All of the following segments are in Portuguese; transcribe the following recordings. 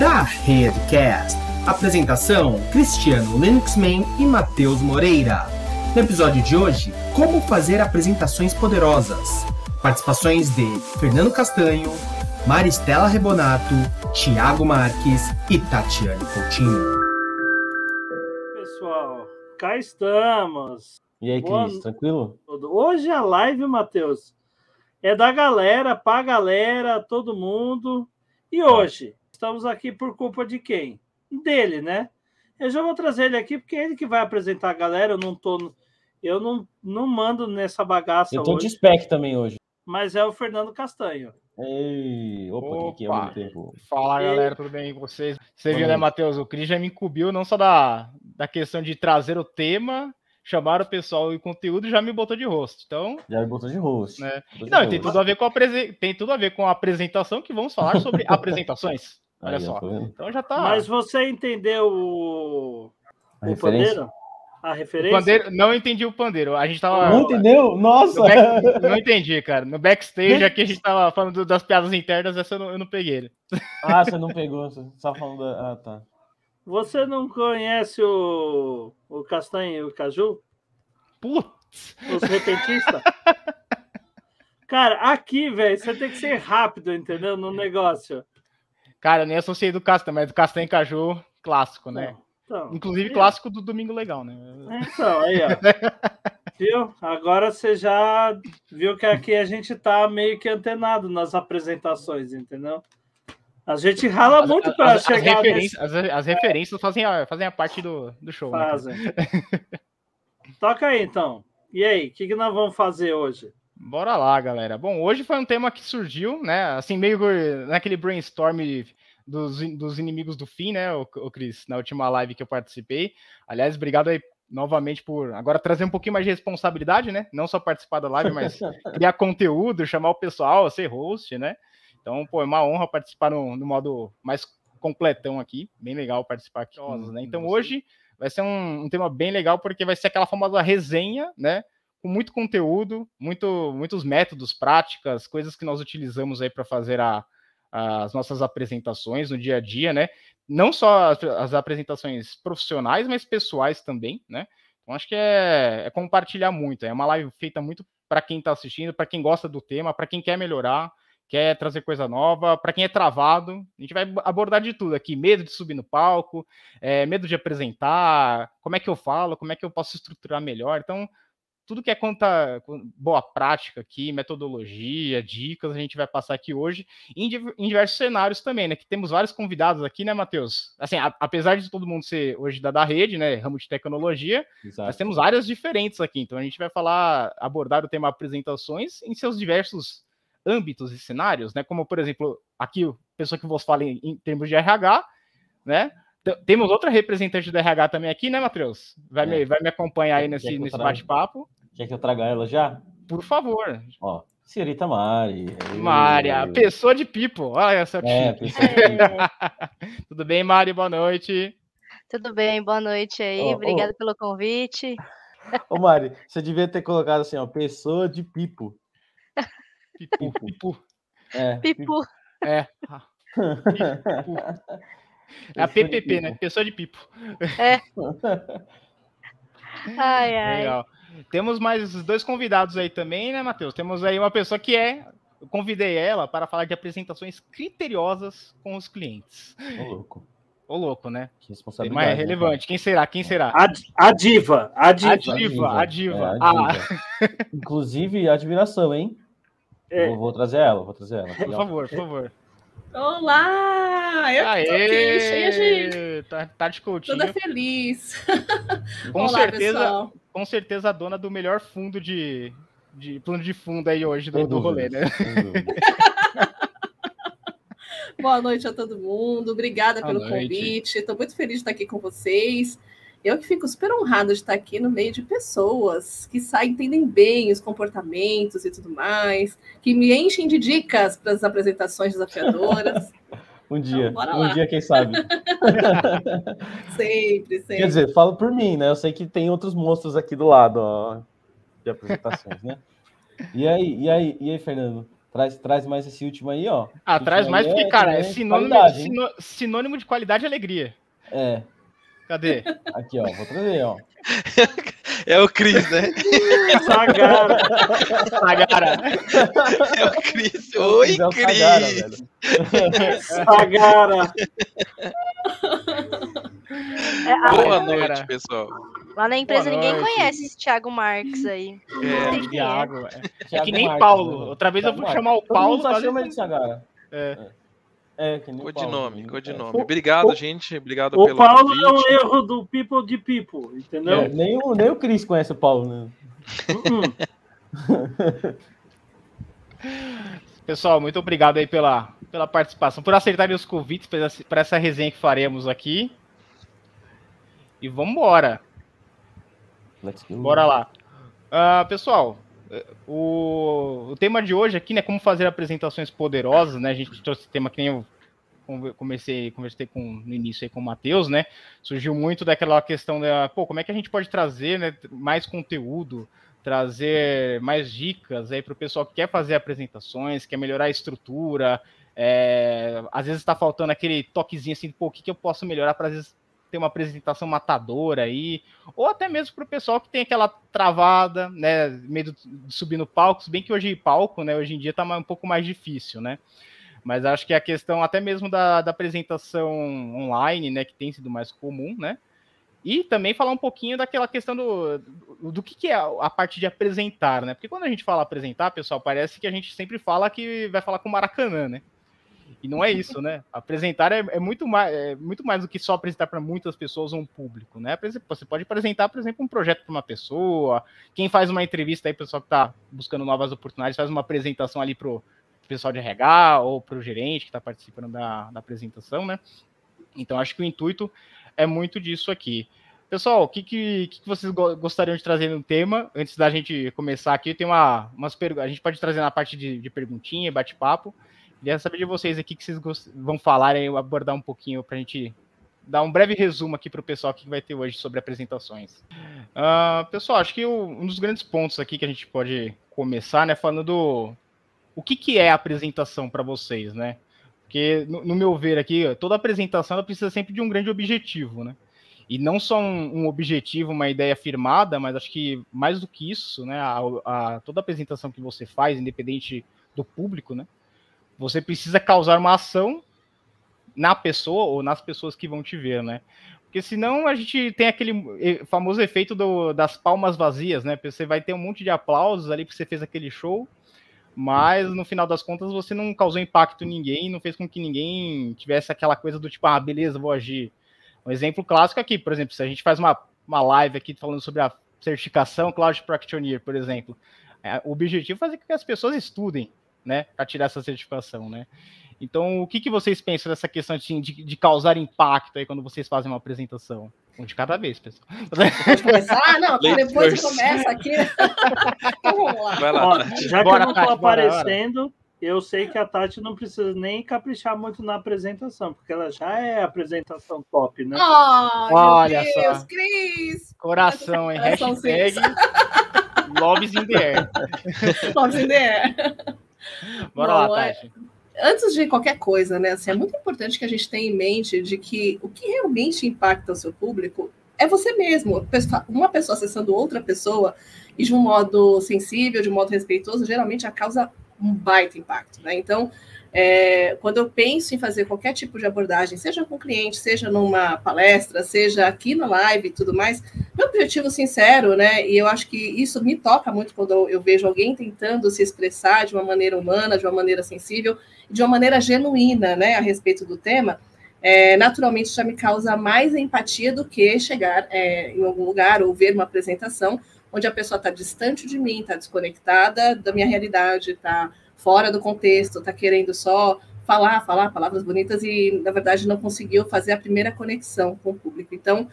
Da Redcast. Apresentação: Cristiano Lennoxman e Matheus Moreira. No episódio de hoje, como fazer apresentações poderosas. Participações de Fernando Castanho, Maristela Rebonato, Tiago Marques e Tatiane Coutinho. Pessoal, cá estamos. E aí, Cris, tranquilo? Hoje a live, Matheus, é da galera, pra galera, todo mundo. E hoje, estamos aqui por culpa de quem? Dele, né? Eu já vou trazer ele aqui, porque é ele que vai apresentar a galera. Eu não mando nessa bagaça hoje. Eu tô de spec também hoje. Mas é o Fernando Castanho. Ei, opa, que é o tempo. Fala, galera, tudo bem com vocês? Você viu, né, Matheus? O Cris já me incumbiu não só da questão de trazer o tema, chamaram o pessoal e o conteúdo já me botou de rosto. Então, já me botou de rosto. Né? Não, tem tudo a ver com a apresentação, que vamos falar sobre apresentações. Olha aí, só. Então já tá. Mas você entendeu o pandeiro? A referência? Pandeiro, não entendi o pandeiro. A gente tava. Não entendeu? Nossa! Não entendi, cara. No backstage aqui a gente tava falando das piadas internas, essa eu não peguei. Ah, você não pegou, você só falando. Ah, tá. Você não conhece o Castanho e o Caju? Putz! Os repentistas? Cara, aqui, velho, você tem que ser rápido, entendeu? No negócio. Cara, eu nem associei do Castanho, mas do Castanho e Caju, clássico, né? Então, inclusive aí, clássico do Domingo Legal, né? Então, aí, ó. Viu? Agora você já viu que aqui a gente tá meio que antenado nas apresentações, entendeu? A gente rala muito para chegar... As referências fazem a parte do show. Fazem. Né? Toca aí, então. E aí, o que nós vamos fazer hoje? Bora lá, galera. Bom, hoje foi um tema que surgiu, né? Assim, meio naquele brainstorm dos inimigos do fim, né, o Cris? Na última live que eu participei. Aliás, obrigado aí novamente por agora trazer um pouquinho mais de responsabilidade, né? Não só participar da live, mas criar conteúdo, chamar o pessoal, ser host, né? Então, pô, é uma honra participar no modo mais completão aqui. Bem legal participar aqui. Né? Então, hoje vai ser um tema bem legal, porque vai ser aquela famosa resenha, né? Com muito conteúdo, muitos métodos, práticas, coisas que nós utilizamos aí para fazer as nossas apresentações no dia a dia, né? Não só as apresentações profissionais, mas pessoais também, né? Então, acho que é compartilhar muito. É uma live feita muito para quem está assistindo, para quem gosta do tema, para quem quer melhorar, quer trazer coisa nova, para quem é travado. A gente vai abordar de tudo aqui, medo de subir no palco, medo de apresentar, como é que eu falo, como é que eu posso estruturar melhor. Então, tudo que é boa prática aqui, metodologia, dicas, a gente vai passar aqui hoje, em diversos cenários também, né? Que temos vários convidados aqui, né, Matheus? Assim, apesar de todo mundo ser hoje da rede, né, ramo de tecnologia, exato, nós temos áreas diferentes aqui. Então, a gente vai abordar o tema apresentações em seus diversos âmbitos e cenários, né? Como, por exemplo, aqui, a pessoa que vos fala em termos de RH, né? Temos outra representante do RH também aqui, né, Matheus? Vai me acompanhar aí nesse bate-papo. Quer que eu traga ela já? Por favor. Ó, senhorita Mari. Maria, pessoa de people. Olha essa pessoa de people. Tudo bem, Mari? Boa noite. Tudo bem, boa noite aí. Obrigada pelo convite. Ô, Mari, você devia ter colocado assim, ó, pessoa de people. Pipu. Pipu. Pipu. É a PPP, né? Pessoa de pipo. É. Ai. Legal. Temos mais dois convidados aí também, né, Matheus? Temos aí uma pessoa que eu convidei ela para falar de apresentações criteriosas com os clientes. Ô louco, né? Que responsabilidade. Mas é relevante. Né? Quem será? A diva. Inclusive, admiração, hein? É. Vou trazer ela, Por favor. Olá! Eu tô aqui, cheia de... Tati Coutinho. Toda feliz. Com certeza a dona do melhor fundo de plano de fundo aí hoje do rolê, né? Boa noite a todo mundo. Obrigada pelo convite. Estou muito feliz de estar aqui com vocês. Eu que fico super honrada de estar aqui no meio de pessoas que entendem bem os comportamentos e tudo mais, que me enchem de dicas para as apresentações desafiadoras. Um dia, quem sabe. Sempre. Quer dizer, falo por mim, né? Eu sei que tem outros monstros aqui do lado, ó, de apresentações, né? E aí, Fernando? Traz mais esse último aí, ó. Ah, traz mais porque, cara, é sinônimo de qualidade e alegria. É. Cadê? Aqui, ó. Vou trazer, ó. É o Cris, né? Sagara. Sagara. É o Cris. Oi, Cris. Sagara. Boa noite, pessoal. Lá na empresa ninguém conhece esse Tiago Marques aí. É, Tiago. É que nem Marques, Paulo. Né? Outra vez Thiago eu vou chamar o Paulo. Só chama de Sagara. Codinome. Obrigado, gente. Obrigado pelo convite. O Paulo é um erro do people de people, entendeu? É, nem o Cris conhece o Paulo, né? Pessoal, muito obrigado aí pela participação, por aceitarem os convites para essa resenha que faremos aqui. E vamos embora. Bora lá. Pessoal, o tema de hoje aqui, né, como fazer apresentações poderosas, né, a gente trouxe esse tema que nem eu conversei no início aí com o Matheus, né, surgiu muito daquela questão da, como é que a gente pode trazer, né, mais conteúdo, trazer mais dicas aí para o pessoal que quer fazer apresentações, quer melhorar a estrutura, às vezes está faltando aquele toquezinho assim, o que eu posso melhorar para às vezes ter uma apresentação matadora aí, ou até mesmo para o pessoal que tem aquela travada, né, medo de subir no palco, se bem que hoje palco, né, hoje em dia está um pouco mais difícil, né, mas acho que a questão até mesmo da apresentação online, né, que tem sido mais comum, né, e também falar um pouquinho daquela questão do que é a parte de apresentar, né, porque quando a gente fala apresentar, pessoal, parece que a gente sempre fala que vai falar com o Maracanã, né, e não é isso, né? Apresentar é muito mais do que só apresentar para muitas pessoas ou um público, né? Você pode apresentar, por exemplo, um projeto para uma pessoa. Quem faz uma entrevista aí, o pessoal que está buscando novas oportunidades, faz uma apresentação ali para o pessoal de RH ou para o gerente que está participando da apresentação, né? Então, acho que o intuito é muito disso aqui. Pessoal, o que vocês gostariam de trazer no tema? Antes da gente começar aqui, tem umas perguntas. A gente pode trazer na parte de perguntinha, bate-papo. Queria saber de vocês aqui que vocês vão falar e abordar um pouquinho para a gente dar um breve resumo aqui para o pessoal que vai ter hoje sobre apresentações. Pessoal, acho que um dos grandes pontos aqui que a gente pode começar, né, falando o que é a apresentação para vocês, né? Porque, no meu ver aqui, toda apresentação ela precisa sempre de um grande objetivo, né? E não só um objetivo, uma ideia firmada, mas acho que mais do que isso, né? Toda apresentação que você faz, independente do público, né? Você precisa causar uma ação na pessoa ou nas pessoas que vão te ver, né? Porque senão a gente tem aquele famoso efeito das palmas vazias, né? Você vai ter um monte de aplausos ali porque você fez aquele show, mas no final das contas você não causou impacto em ninguém, não fez com que ninguém tivesse aquela coisa do tipo, ah, beleza, vou agir. Um exemplo clássico aqui, por exemplo, se a gente faz uma live aqui falando sobre a certificação Cloud Practitioner, por exemplo, o objetivo é fazer com que as pessoas estudem, né, para tirar essa certificação, né? Então, o que vocês pensam dessa questão de causar impacto aí quando vocês fazem uma apresentação? Um de cada vez, pessoal. Pode começar? Não, depois começa aqui. Então, vamos lá. Vai lá. Ó, já bora, que eu não estou aparecendo, eu sei que a Tati não precisa nem caprichar muito na apresentação, porque ela já é a apresentação top, né? Olha meu Deus, só. Cris! Coração, hein? Hashtag Lobbies in the Air. Lobbies in the Air. Bora lá, Tati. Antes de qualquer coisa, né? Assim, é muito importante que a gente tenha em mente de que o que realmente impacta o seu público é você mesmo. Uma pessoa acessando outra pessoa e de um modo sensível, de um modo respeitoso, geralmente causa um baita impacto, né? Então, quando eu penso em fazer qualquer tipo de abordagem, seja com cliente, seja numa palestra, seja aqui na live e tudo mais, meu objetivo sincero, né, e eu acho que isso me toca muito quando eu vejo alguém tentando se expressar de uma maneira humana, de uma maneira sensível, de uma maneira genuína, né, a respeito do tema, naturalmente já me causa mais empatia do que chegar em algum lugar ou ver uma apresentação onde a pessoa está distante de mim, está desconectada da minha realidade, está fora do contexto, está querendo só falar palavras bonitas e, na verdade, não conseguiu fazer a primeira conexão com o público. Então,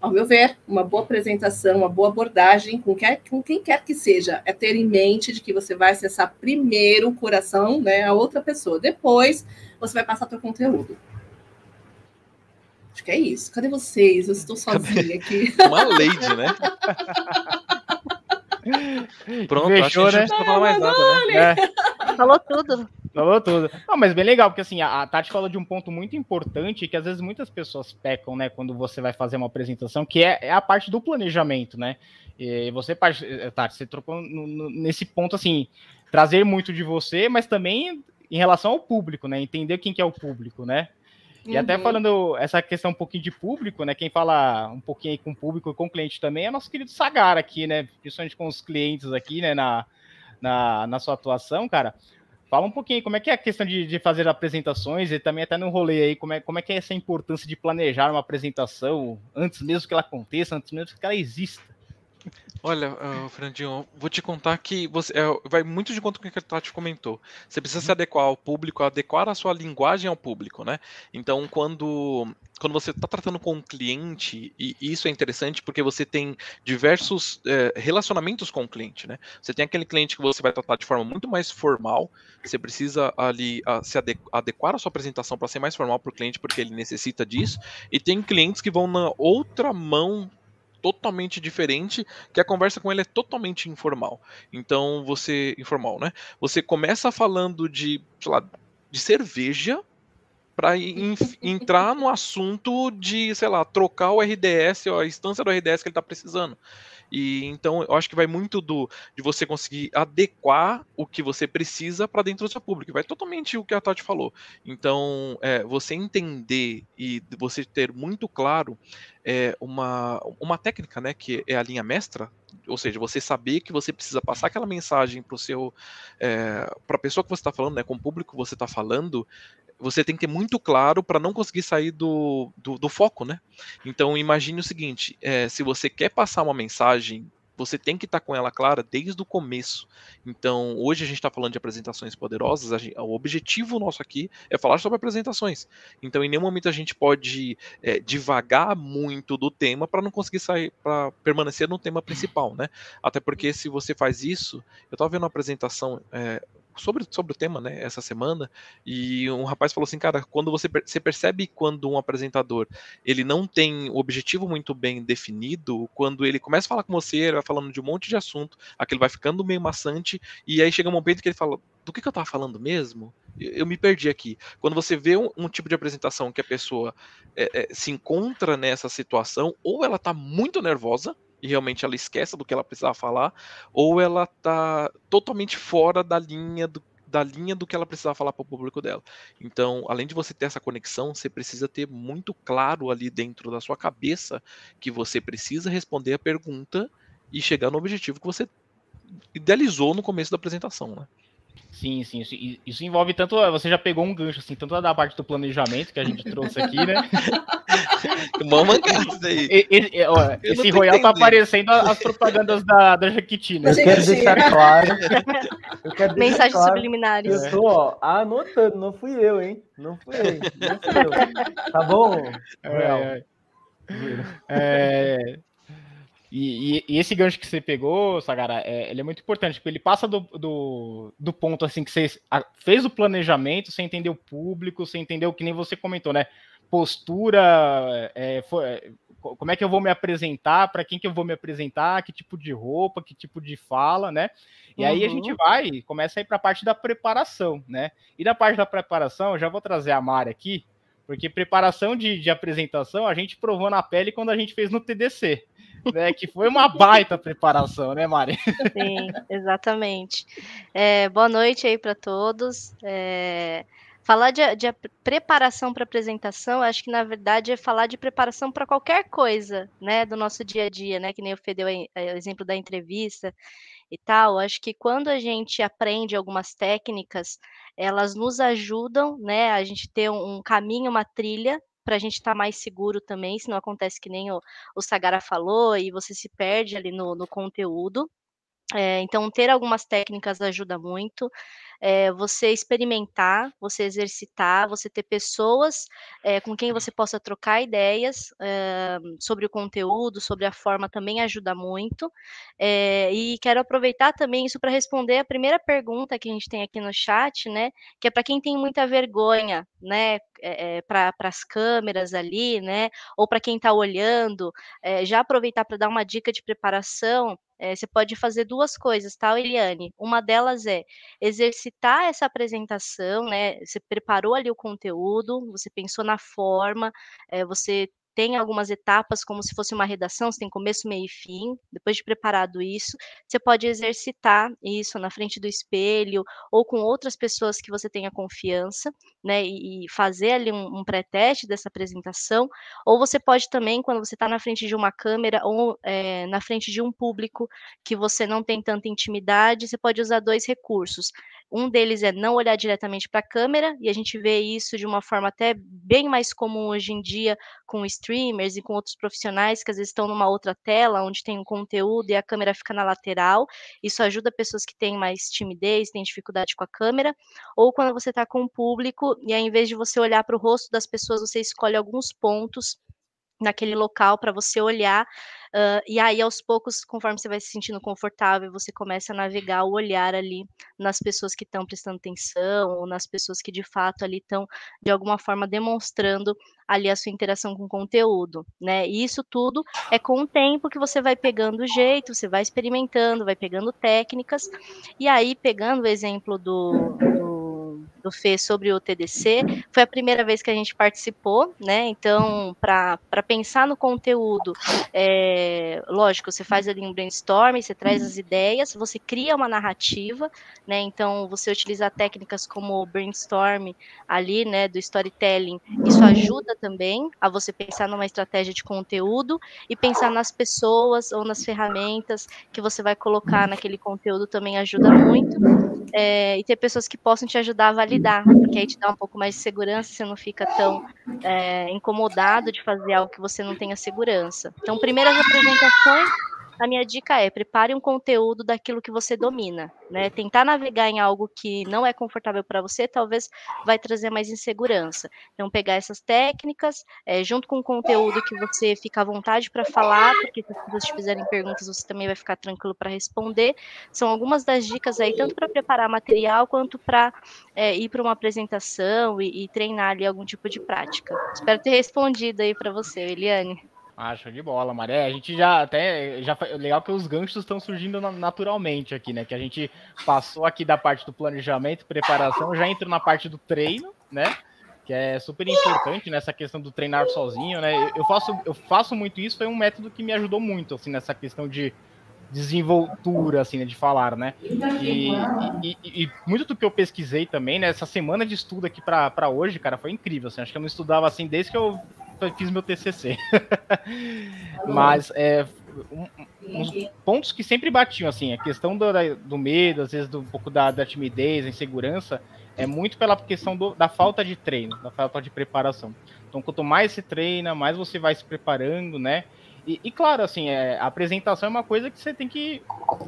ao meu ver, uma boa apresentação, uma boa abordagem com quem quer que seja, é ter em mente de que você vai acessar primeiro o coração, né, a outra pessoa. Depois, você vai passar seu conteúdo. Acho que é isso. Cadê vocês? Eu estou sozinha aqui. Uma lady, né? Pronto, fechou, acho que a gente não precisa falar mais nada, né? Falou tudo. Falou tudo. Não, mas bem legal, porque assim, a Tati falou de um ponto muito importante que às vezes muitas pessoas pecam, né, quando você vai fazer uma apresentação, que é a parte do planejamento, né? E você, Tati, você trocou nesse ponto, assim, trazer muito de você, mas também em relação ao público, né? Entender quem que é o público, né? E até falando essa questão um pouquinho de público, né? Quem fala um pouquinho aí com o público e com o cliente também é nosso querido Sagar aqui, né? Principalmente com os clientes aqui, né? Na sua atuação, cara. Fala um pouquinho como é que é a questão de fazer apresentações e também até no rolê aí, como é que é essa importância de planejar uma apresentação antes mesmo que ela aconteça, antes mesmo que ela exista. Olha, Fernandinho, vou te contar que você vai muito de conta com o que a Tati comentou. Você precisa se adequar ao público, adequar a sua linguagem ao público, né? Então, quando você está tratando com um cliente, e isso é interessante porque você tem diversos relacionamentos com o cliente, né? Você tem aquele cliente que você vai tratar de forma muito mais formal, você precisa ali se adequar a sua apresentação para ser mais formal para o cliente, porque ele necessita disso, e tem clientes que vão na outra mão totalmente diferente, que a conversa com ele é totalmente informal. Então, informal, né? Você começa falando de, sei lá, de cerveja para entrar no assunto de, sei lá, trocar o RDS, a instância do RDS que ele está precisando. E então, eu acho que vai muito de você conseguir adequar o que você precisa para dentro do seu público. Vai totalmente o que a Tati falou. Então, você entender e você ter muito claro uma técnica, né, que é a linha mestra, ou seja, você saber que você precisa passar aquela mensagem para a pessoa que você está falando, né, com o público que você está falando, você tem que ter muito claro para não conseguir sair do foco, né? Então, imagine o seguinte, se você quer passar uma mensagem, você tem que estar com ela clara desde o começo. Então, hoje a gente está falando de apresentações poderosas, o objetivo nosso aqui é falar sobre apresentações. Então, em nenhum momento a gente pode divagar muito do tema para não conseguir sair, para permanecer no tema principal, né? Até porque se você faz isso, eu estava vendo uma apresentação sobre o tema, né, essa semana, e um rapaz falou assim, cara, quando você percebe quando um apresentador ele não tem o objetivo muito bem definido, quando ele começa a falar com você, ele vai falando de um monte de assunto, aquilo vai ficando meio maçante, e aí chega um momento que ele fala, do que eu tava falando mesmo? Eu me perdi aqui. Quando você vê um tipo de apresentação que a pessoa se encontra nessa situação, ou ela tá muito nervosa, e realmente ela esquece do que ela precisava falar, ou ela tá totalmente fora da linha do que ela precisava falar para o público dela. Então, além de você ter essa conexão, você precisa ter muito claro ali dentro da sua cabeça que você precisa responder a pergunta e chegar no objetivo que você idealizou no começo da apresentação, né? Sim, sim, isso envolve tanto, você já pegou um gancho, assim, tanto da parte do planejamento que a gente trouxe aqui, né? Mó mancada isso aí. Esse Royal tá aparecendo as propagandas da Jequitina. Eu quero deixar claro. Mensagens subliminares. Eu tô, anotando, não fui eu, hein? Não fui eu. Tá bom? Royal. E esse gancho que você pegou, Sagara, ele é muito importante, porque ele passa do ponto assim que você fez o planejamento, você entendeu o público, você entendeu que nem você comentou, né? Postura, como é que eu vou me apresentar, para quem que eu vou me apresentar, que tipo de roupa, que tipo de fala, né? E aí a gente começa a ir para a parte da preparação, né? E da parte da preparação, eu já vou trazer a Mari aqui, porque preparação de apresentação a gente provou na pele quando a gente fez no TDC, né? Que foi uma baita preparação, né, Mari? Sim, exatamente. Boa noite aí para todos. Falar de preparação para apresentação, acho que, na verdade, é falar de preparação para qualquer coisa, né, do nosso dia a dia, né, que nem o Fê deu o exemplo da entrevista e tal. Acho que quando a gente aprende algumas técnicas, elas nos ajudam, né, a gente ter um caminho, uma trilha, para a gente estar mais seguro também, se não acontece que nem o Sagara falou e você se perde ali no conteúdo. Então, ter algumas técnicas ajuda muito, você experimentar, você exercitar, você ter pessoas com quem você possa trocar ideias sobre o conteúdo, sobre a forma também ajuda muito, e quero aproveitar também isso para responder a primeira pergunta que a gente tem aqui no chat, né, que é para quem tem muita vergonha, né, para as câmeras ali, né, ou para quem está olhando, já aproveitar para dar uma dica de preparação, Você pode fazer duas coisas, tá, Eliane? Uma delas é exercitar essa apresentação, né? Você preparou ali o conteúdo, você pensou na forma, você tem algumas etapas como se fosse uma redação, você tem começo, meio e fim. Depois de preparado isso, você pode exercitar isso na frente do espelho ou com outras pessoas que você tenha confiança, né, e fazer ali um pré-teste dessa apresentação, ou você pode também, quando você está na frente de uma câmera ou na frente de um público que você não tem tanta intimidade, você pode usar dois recursos. Um deles é não olhar diretamente para a câmera, e a gente vê isso de uma forma até bem mais comum hoje em dia com streamers e com outros profissionais que às vezes estão numa outra tela, onde tem um conteúdo e a câmera fica na lateral. Isso ajuda pessoas que têm mais timidez, têm dificuldade com a câmera. Ou quando você está com o público, e ao invés de você olhar para o rosto das pessoas, você escolhe alguns pontos naquele local para você olhar, e aí aos poucos, conforme você vai se sentindo confortável, você começa a navegar o olhar ali nas pessoas que estão prestando atenção, ou nas pessoas que de fato ali estão, de alguma forma, demonstrando ali a sua interação com o conteúdo, né? E isso tudo é com o tempo que você vai pegando o jeito, você vai experimentando, vai pegando técnicas, e aí, pegando o exemplo do Fê sobre o TDC, foi a primeira vez que a gente participou, né? Então, para pensar no conteúdo, lógico, você faz ali um brainstorming, você traz as ideias, você cria uma narrativa, né? Então, você utilizar técnicas como o brainstorming ali, né, do storytelling, isso ajuda também a você pensar numa estratégia de conteúdo e pensar nas pessoas ou nas ferramentas que você vai colocar naquele conteúdo também ajuda muito, e ter pessoas que possam te ajudar a validar, porque aí te dá um pouco mais de segurança, você não fica tão incomodado de fazer algo que você não tenha segurança. Então, primeiras apresentações, a minha dica é, prepare um conteúdo daquilo que você domina, né? Tentar navegar em algo que não é confortável para você, talvez vai trazer mais insegurança. Então, pegar essas técnicas, junto com o conteúdo que você fica à vontade para falar, porque se as pessoas te fizerem perguntas, você também vai ficar tranquilo para responder. São algumas das dicas aí, tanto para preparar material, quanto para ir para uma apresentação e treinar ali algum tipo de prática. Espero ter respondido aí para você, Eliane. Ah, show de bola, Maré. A gente já legal que os ganchos estão surgindo naturalmente aqui, né? Que a gente passou aqui da parte do planejamento, preparação, já entrou na parte do treino, né? Que é super importante nessa questão do treinar sozinho, né? Eu faço muito isso, foi um método que me ajudou muito, assim, nessa questão de desenvoltura, assim, né, de falar, né? E muito do que eu pesquisei também, né? Essa semana de estudo aqui para hoje, cara, foi incrível, assim. Acho que eu não estudava assim desde que eu fiz meu TCC, mas uns pontos que sempre batiam, assim, a questão do medo, às vezes um pouco da timidez, da insegurança, é muito pela questão da falta de treino, da falta de preparação. Então, quanto mais se treina, mais você vai se preparando, né, e claro, assim, a apresentação é uma coisa que você tem que ir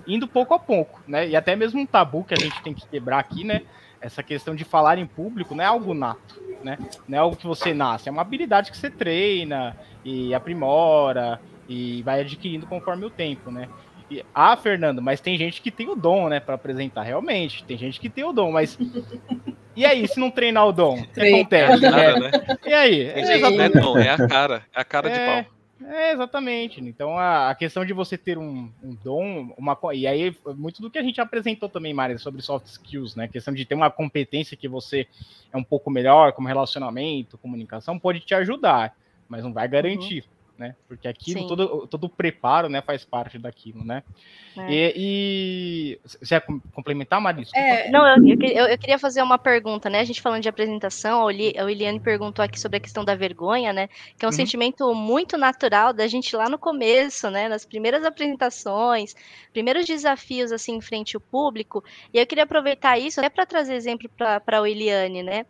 indo pouco a pouco, né, e até mesmo um tabu que a gente tem que quebrar aqui, né, essa questão de falar em público não é algo nato, né? Não é algo que você nasce, é uma habilidade que você treina e aprimora e vai adquirindo conforme o tempo, né? E, Fernando, mas tem gente que tem o dom, né, para apresentar, realmente, tem gente que tem o dom, mas e aí, se não treinar o dom, o que acontece? É nada, né? E aí? Não é dom, é a cara de pau. É, exatamente. Então, a questão de você ter um dom, e aí muito do que a gente apresentou também, Mari, sobre soft skills, né? A questão de ter uma competência que você é um pouco melhor, como relacionamento, comunicação, pode te ajudar, mas não vai garantir, né? Porque aquilo, todo preparo, né, faz parte daquilo, né? E você ia complementar, Mari? Não, eu queria fazer uma pergunta, né? A gente falando de apresentação, a Eliane perguntou aqui sobre a questão da vergonha, né? Que é um sentimento muito natural da gente lá no começo, né? Nas primeiras apresentações, primeiros desafios, assim, em frente ao público. E eu queria aproveitar isso até para trazer exemplo para a Eliane, né?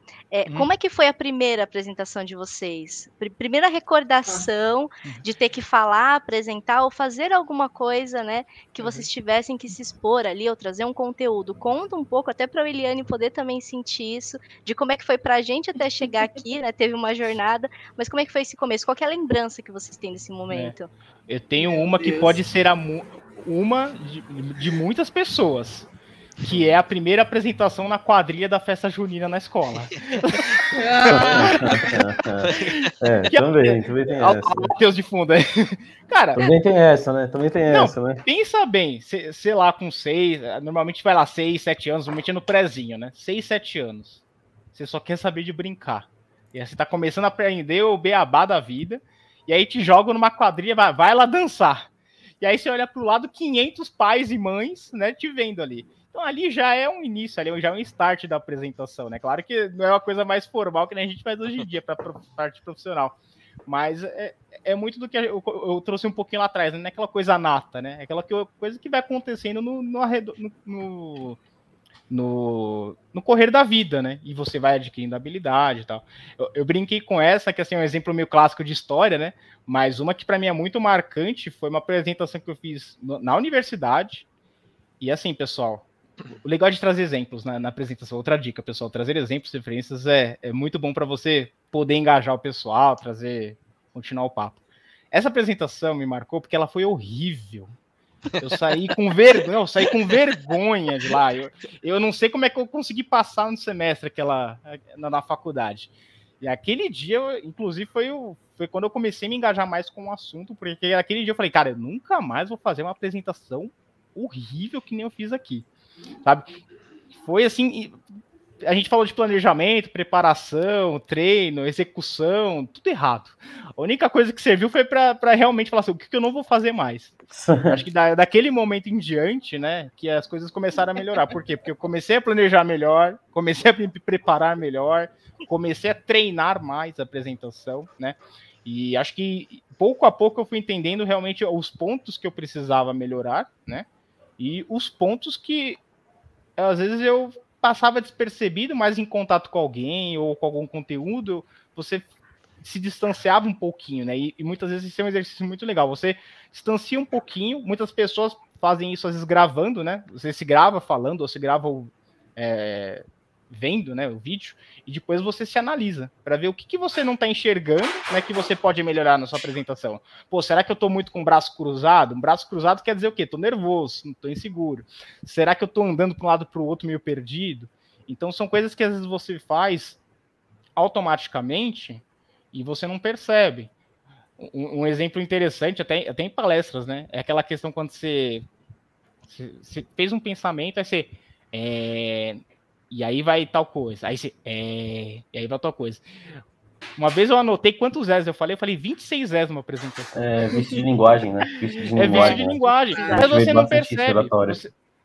Como é que foi a primeira apresentação de vocês? Primeira recordação de ter que falar, apresentar ou fazer alguma coisa, né, que vocês tivessem que se expor ali ou trazer um conteúdo. Conta um pouco, até para a Eliane poder também sentir isso, de como é que foi para a gente até chegar aqui, né, teve uma jornada, mas como é que foi esse começo? Qual que é a lembrança que vocês têm desse momento? Eu tenho uma que pode ser uma de muitas pessoas, que é a primeira apresentação na quadrilha da festa junina na escola. É, também tem essa. Matheus de fundo aí. Cara, também tem essa, né? Pensa bem, sei lá, com 6, normalmente vai lá 6, 7 anos, normalmente é no prezinho, né? 6, 7 anos. Você só quer saber de brincar. E aí você tá começando a aprender o beabá da vida, e aí te jogam numa quadrilha, vai lá dançar. E aí você olha pro lado, 500 pais e mães, né, te vendo ali. Então ali já é um início, ali já é um start da apresentação, né? Claro que não é uma coisa mais formal que nem a gente faz hoje em dia para parte profissional. Mas é muito do que eu trouxe um pouquinho lá atrás, né? Não é aquela coisa nata, né? É aquela coisa que vai acontecendo no correr da vida, né? E você vai adquirindo habilidade e tal. Eu brinquei com essa, que assim, é um exemplo meio clássico de história, né? Mas uma que para mim é muito marcante foi uma apresentação que eu fiz na universidade. E assim, pessoal, o legal de trazer exemplos na apresentação. Outra dica, pessoal, trazer exemplos, referências é muito bom para você poder engajar o pessoal, continuar o papo. Essa apresentação me marcou porque ela foi horrível. Eu saí com vergonha, de lá. Eu não sei como é que eu consegui passar no semestre na faculdade. E aquele dia, inclusive, foi quando eu comecei a me engajar mais com o assunto, porque aquele dia eu falei, cara, eu nunca mais vou fazer uma apresentação horrível que nem eu fiz aqui, sabe? Foi assim, a gente falou de planejamento, preparação, treino, execução, tudo errado. A única coisa que serviu foi para realmente falar assim, o que eu não vou fazer mais. Acho que daquele momento em diante, né, que as coisas começaram a melhorar. Por quê? Porque eu comecei a planejar melhor, comecei a me preparar melhor, comecei a treinar mais a apresentação, né? E acho que pouco a pouco eu fui entendendo realmente os pontos que eu precisava melhorar, né? E os pontos que às vezes eu passava despercebido, mas em contato com alguém ou com algum conteúdo, você se distanciava um pouquinho, né? E muitas vezes isso é um exercício muito legal. Você distancia um pouquinho, muitas pessoas fazem isso às vezes gravando, né? Você se grava falando ou se grava vendo, né, o vídeo, e depois você se analisa para ver o que você não está enxergando, né, que você pode melhorar na sua apresentação. Pô, será que eu estou muito com o braço cruzado? Um braço cruzado quer dizer o quê? Estou nervoso, estou inseguro. Será que eu estou andando para um lado para o outro meio perdido? Então são coisas que às vezes você faz automaticamente e você não percebe. Um exemplo interessante, até em palestras, né, é aquela questão quando você fez um pensamento, aí você... E aí vai tal coisa. Aí você... E aí vai tal coisa. Uma vez eu anotei quantos Zs eu falei. Eu falei 26 Zs numa apresentação. É vício de linguagem, né? Vício de linguagem. Mas você não percebe.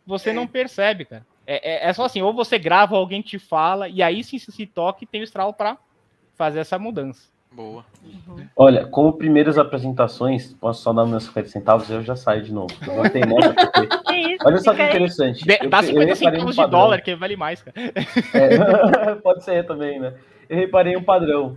Você não percebe, cara. É só assim, ou você grava, ou alguém te fala, e aí sim se toca e tem o estralo para fazer essa mudança. Boa. Uhum. Olha, como primeiras apresentações, posso só dar meus 50 centavos e eu já saio de novo. Eu não tenho nada porque... Olha só que interessante. Dá 50 centavos de dólar, que vale mais, cara. Pode ser também, né? Eu reparei um padrão.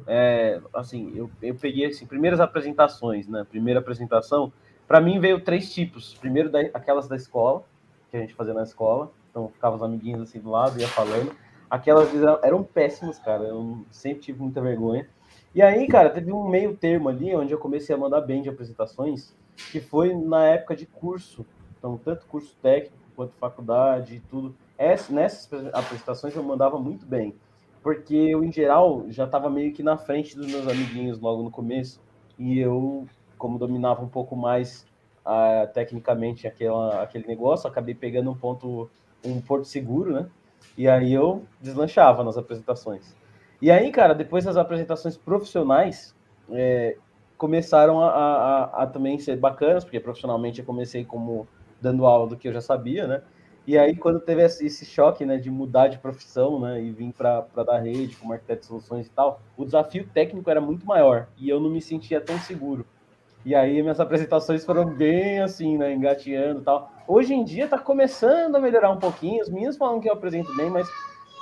Eu peguei assim, primeiras apresentações, né? Primeira apresentação, para mim veio três tipos. Primeiro, aquelas da escola, que a gente fazia na escola. Então, ficava os amiguinhos assim do lado, ia falando. Aquelas eram péssimas, cara. Eu sempre tive muita vergonha. E aí, cara, teve um meio termo ali, onde eu comecei a mandar bem de apresentações, que foi na época de curso. Então, tanto curso técnico, quanto faculdade e tudo. Nessas apresentações eu mandava muito bem, porque eu, em geral, já estava meio que na frente dos meus amiguinhos logo no começo. E eu, como dominava um pouco mais tecnicamente aquele negócio, acabei pegando um porto seguro, né? E aí eu deslanchava nas apresentações. E aí, cara, depois das apresentações profissionais, começaram a também ser bacanas, porque profissionalmente eu comecei como dando aula do que eu já sabia, né? E aí, quando teve esse choque, né, de mudar de profissão, né, e vir para dar rede como arquiteto de soluções e tal, o desafio técnico era muito maior e eu não me sentia tão seguro. E aí, minhas apresentações foram bem assim, né, engateando e tal. Hoje em dia, tá começando a melhorar um pouquinho. As meninas falam que eu apresento bem, mas...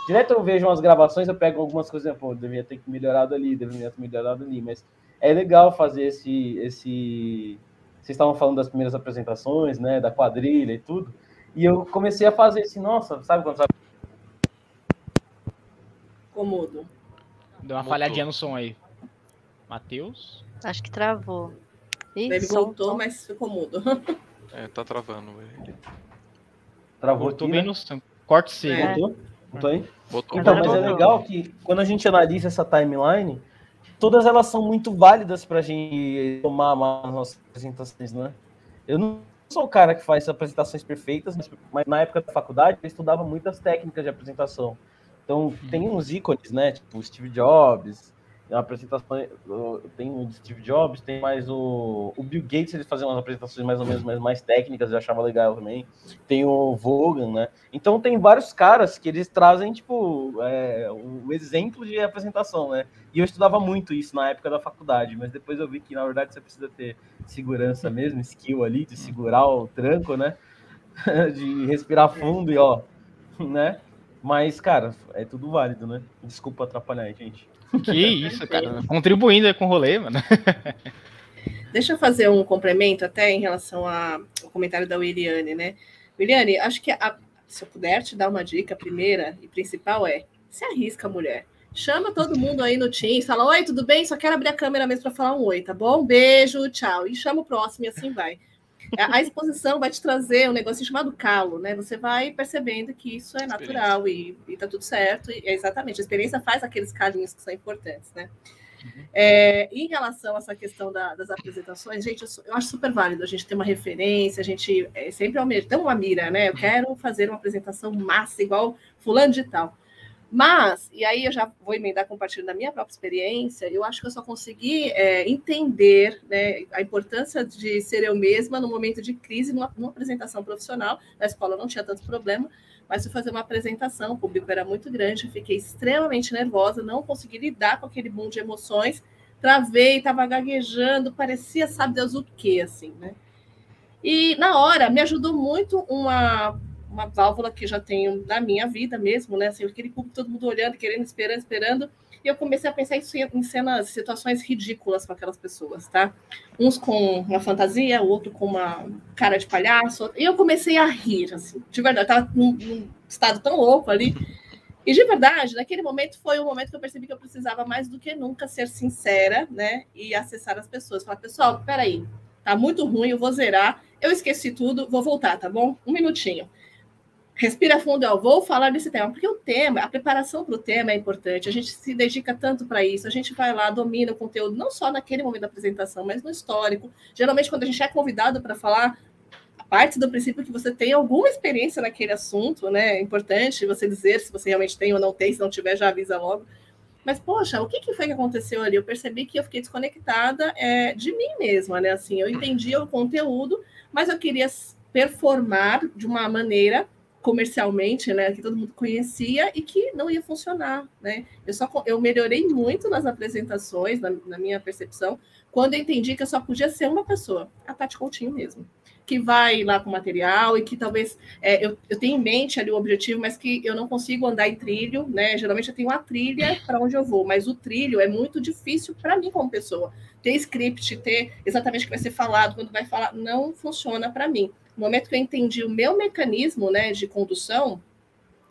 direto eu vejo umas gravações, eu pego algumas coisas, pô, deveria ter melhorado ali, mas é legal fazer vocês estavam falando das primeiras apresentações, né, da quadrilha e tudo, e eu comecei a fazer assim, nossa, sabe quando... Comodo. Deu uma falhadinha no som aí. Matheus? Acho que travou. Ele voltou, mas ficou mudo. Tá travando. Travou. Voltou bem no tempo. Corte sim. É. Botou aí? Botou. Então, mas é legal que quando a gente analisa essa timeline, todas elas são muito válidas para a gente tomar as nossas apresentações, né? Eu não sou o cara que faz apresentações perfeitas, mas na época da faculdade eu estudava muitas técnicas de apresentação. Então, tem uns ícones, né? Tipo, Steve Jobs, a apresentação, tem o Steve Jobs, tem mais o Bill Gates, ele fazia umas apresentações mais ou menos mais técnicas, eu achava legal também. Tem o Vaughan, né? Então, tem vários caras que eles trazem, tipo, o exemplo de apresentação, né? E eu estudava muito isso na época da faculdade, mas depois eu vi que, na verdade, você precisa ter segurança mesmo, skill ali, de segurar o tranco, né? De respirar fundo e, ó, né? Mas, cara, é tudo válido, né? Desculpa atrapalhar aí, gente. Que isso, cara. Contribuindo aí com o rolê, mano. Deixa eu fazer um complemento até em relação ao comentário da Williane, né? Williane, acho que se eu puder te dar uma dica, a primeira e principal é se arrisca, mulher. Chama todo mundo aí no Teams, fala, oi, tudo bem? Só quero abrir a câmera mesmo para falar um oi, tá bom? Beijo, tchau. E chama o próximo e assim vai. A exposição vai te trazer um negocinho chamado calo, né? Você vai percebendo que isso é natural e tá tudo certo. E, exatamente, a experiência faz aqueles calinhos que são importantes, né? Em relação a essa questão das apresentações, gente, eu acho super válido a gente ter uma referência, a gente sempre almeja, tem uma mira, né? Eu quero fazer uma apresentação massa, igual fulano de tal. Mas, e aí eu já vou emendar compartilhando da minha própria experiência, eu acho que eu só consegui entender, né, a importância de ser eu mesma no momento de crise, numa apresentação profissional. Na escola não tinha tanto problema, mas fui fazer uma apresentação, o público era muito grande, fiquei extremamente nervosa, não consegui lidar com aquele boom de emoções, travei, estava gaguejando, parecia sabe Deus o quê, assim, né? E na hora me ajudou muito uma válvula que eu já tenho na minha vida mesmo, né? Assim, aquele público, todo mundo olhando, querendo, esperando. E eu comecei a pensar isso em cenas, situações ridículas com aquelas pessoas, tá? Uns com uma fantasia, o outro com uma cara de palhaço. E eu comecei a rir, assim, de verdade. Eu tava num estado tão louco ali. E de verdade, naquele momento foi o momento que eu percebi que eu precisava mais do que nunca ser sincera, né? E acessar as pessoas. Falar, pessoal, peraí, tá muito ruim, eu vou zerar. Eu esqueci tudo, vou voltar, tá bom? Um minutinho. Respira fundo, eu vou falar desse tema, porque o tema, a preparação para o tema é importante, a gente se dedica tanto para isso, a gente vai lá, domina o conteúdo, não só naquele momento da apresentação, mas no histórico. Geralmente, quando a gente é convidado para falar, parte do princípio que você tem alguma experiência naquele assunto, né? É importante você dizer se você realmente tem ou não tem, se não tiver, já avisa logo. Mas, poxa, o que foi que aconteceu ali? Eu percebi que eu fiquei desconectada de mim mesma, né? Assim, eu entendia o conteúdo, mas eu queria performar de uma maneira comercialmente, né, que todo mundo conhecia e que não ia funcionar, né? Eu melhorei muito nas apresentações, na minha percepção, quando eu entendi que eu só podia ser uma pessoa, a Tati Coutinho mesmo, que vai lá com material e que talvez eu tenho em mente ali o objetivo, mas que eu não consigo andar em trilho, né? Geralmente eu tenho uma trilha para onde eu vou, mas o trilho é muito difícil para mim como pessoa. Ter script, ter exatamente o que vai ser falado, quando vai falar, não funciona para mim. No momento que eu entendi o meu mecanismo, né, de condução,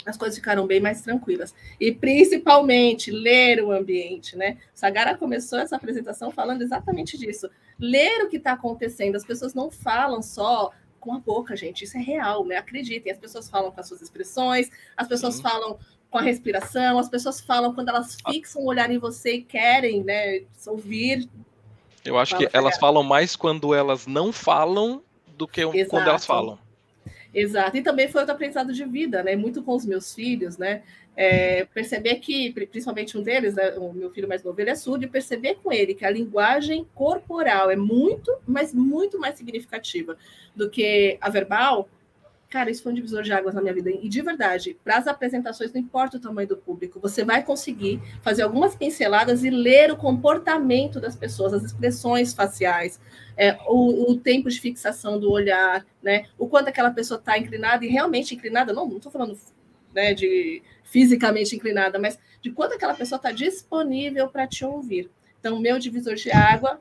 as coisas ficaram bem mais tranquilas. E, principalmente, ler o ambiente, né? Sagara começou essa apresentação falando exatamente disso. Ler o que está acontecendo. As pessoas não falam só com a boca, gente. Isso é real, né? Acreditem. As pessoas falam com as suas expressões, as pessoas falam com a respiração, as pessoas falam quando elas fixam o olhar em você e querem, né, ouvir. Eu acho que elas falam mais quando elas não falam do que quando elas falam. Exato. E também foi outro aprendizado de vida, né? Muito com os meus filhos, né? Perceber que, principalmente um deles, né? O meu filho mais novo, ele é surdo, e perceber com ele que a linguagem corporal é muito mais significativa do que a verbal. Cara, isso foi um divisor de águas na minha vida. E de verdade, para as apresentações, não importa o tamanho do público, você vai conseguir fazer algumas pinceladas e ler o comportamento das pessoas, as expressões faciais, o tempo de fixação do olhar, né? O quanto aquela pessoa está inclinada e realmente inclinada, não estou falando, né, de fisicamente inclinada, mas de quanto aquela pessoa está disponível para te ouvir. Então, o meu divisor de água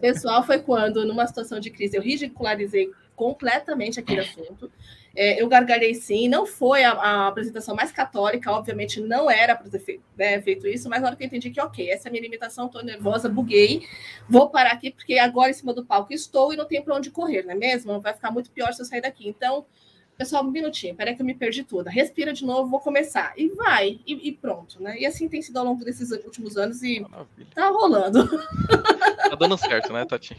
pessoal foi quando, numa situação de crise, eu ridicularizei completamente aquele assunto Eu gargalhei sim, não foi a apresentação mais católica, obviamente não era para ter feito isso, mas na hora que eu entendi que, ok, essa é a minha limitação, estou nervosa, buguei, vou parar aqui, porque agora em cima do palco estou e não tem para onde correr, não é mesmo? Não vai ficar muito pior se eu sair daqui. Então, pessoal, um minutinho, peraí que eu me perdi toda, respira de novo, vou começar, e vai, e pronto, né? E assim tem sido ao longo desses últimos anos e maravilha. Tá rolando. Tá dando certo, né, Tati?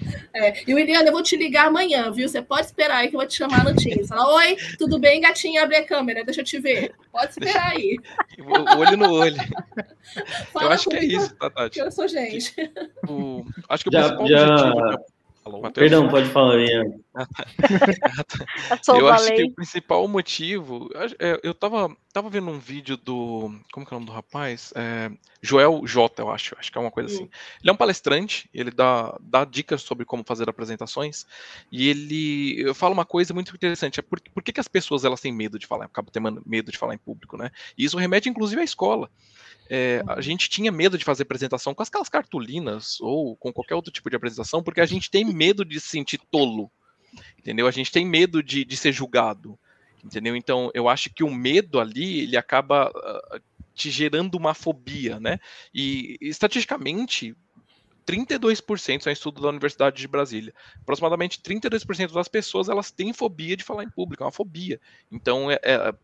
E o Eliana, eu vou te ligar amanhã, viu? Você pode esperar aí que eu vou te chamar no Teams. Fala, oi, tudo bem, gatinha? Abre a câmera, deixa eu te ver. Pode esperar aí. Olho no olho. Fala eu acho que é isso, tá, Tati? Que eu sou gente. Acho que o principal objetivo... Mateus. Perdão, pode falar, Ian. Eu acho que o principal motivo... Eu tava vendo um vídeo do... Como que é o nome do rapaz? Joel Jota, eu acho. Acho que é uma coisa assim. Ele é um palestrante, ele dá dicas sobre como fazer apresentações, e ele fala uma coisa muito interessante. Por que que as pessoas elas têm medo de falar? Acabam tendo medo de falar em público, né? E isso remete, inclusive, à escola. A gente tinha medo de fazer apresentação com aquelas cartolinas ou com qualquer outro tipo de apresentação, porque a gente tem medo de se sentir tolo, entendeu? A gente tem medo de ser julgado, entendeu? Então, eu acho que o medo ali, ele acaba te gerando uma fobia, né? E, estatisticamente, 32%, é um estudo da Universidade de Brasília, aproximadamente 32% das pessoas, elas têm fobia de falar em público, é uma fobia. Então,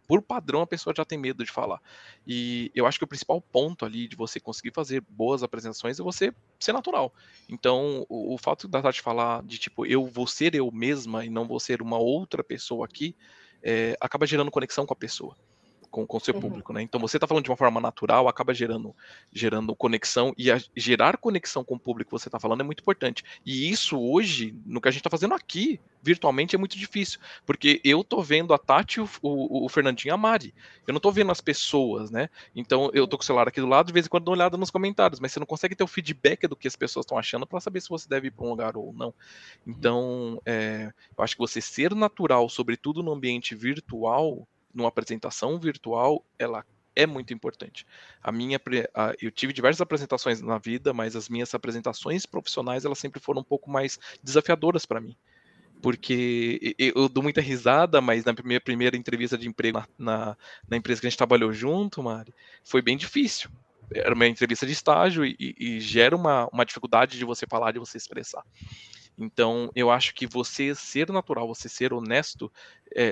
por padrão, a pessoa já tem medo de falar. E eu acho que o principal ponto ali de você conseguir fazer boas apresentações é você ser natural. Então, o fato da Tati falar de, tipo, eu vou ser eu mesma e não vou ser uma outra pessoa aqui, acaba gerando conexão com a pessoa. Com o seu público, né? Então você está falando de uma forma natural, acaba gerando conexão, e gerar conexão com o público que você está falando é muito importante. E isso hoje, no que a gente está fazendo aqui, virtualmente, é muito difícil, porque eu tô vendo a Tati, o Fernandinho e a Mari, eu não tô vendo as pessoas, né? Então eu tô com o celular aqui do lado, de vez em quando dou uma olhada nos comentários, mas você não consegue ter o feedback do que as pessoas estão achando para saber se você deve ir para um lugar ou não. Então eu acho que você ser natural, sobretudo no ambiente virtual, numa apresentação virtual, ela é muito importante. Eu tive diversas apresentações na vida, mas as minhas apresentações profissionais, elas sempre foram um pouco mais desafiadoras para mim. Porque eu dou muita risada, mas na minha primeira entrevista de emprego na empresa que a gente trabalhou junto, Mari, foi bem difícil. Era uma entrevista de estágio e gera uma dificuldade de você falar, de você expressar. Então, eu acho que você ser natural, você ser honesto,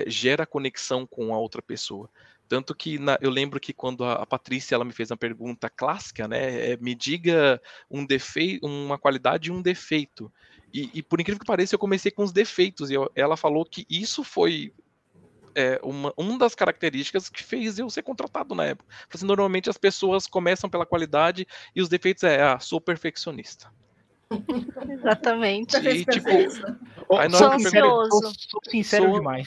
gera conexão com a outra pessoa. Tanto que eu lembro que quando a Patrícia ela me fez uma pergunta clássica, né? Me diga uma qualidade e um defeito. E por incrível que pareça, eu comecei com os defeitos. E ela falou que isso foi... uma das características que fez eu ser contratado na época. Assim, normalmente as pessoas começam pela qualidade e os defeitos sou perfeccionista. Exatamente. E, tipo, sou ansioso. Sou sincero demais.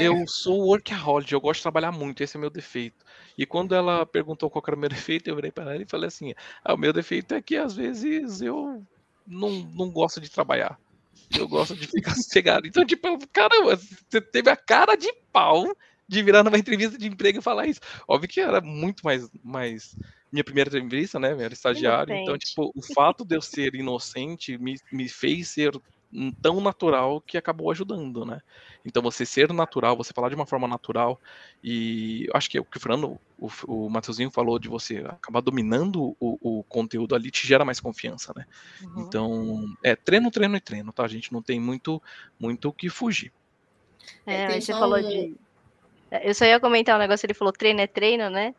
Eu sou workaholic, eu gosto de trabalhar muito, esse é meu defeito. E quando ela perguntou qual era o meu defeito, eu virei para ela e falei assim, o meu defeito é que às vezes eu não gosto de trabalhar. Eu gosto de ficar sossegado. Então, tipo, caramba, você teve a cara de pau de virar numa entrevista de emprego e falar isso. Óbvio que era muito mais minha primeira entrevista, né? Eu era estagiário. Inocente. Então, tipo, o fato de eu ser inocente me fez ser tão natural que acabou ajudando, né? Então, você ser natural, você falar de uma forma natural, e acho que o que o Fernando, o Matheusinho falou de você acabar dominando o conteúdo ali, te gera mais confiança, né? Uhum. Então, treino, treino e treino, tá? A gente não tem muito o que fugir. Você falou de... Eu só ia comentar um negócio, ele falou treino é treino, né?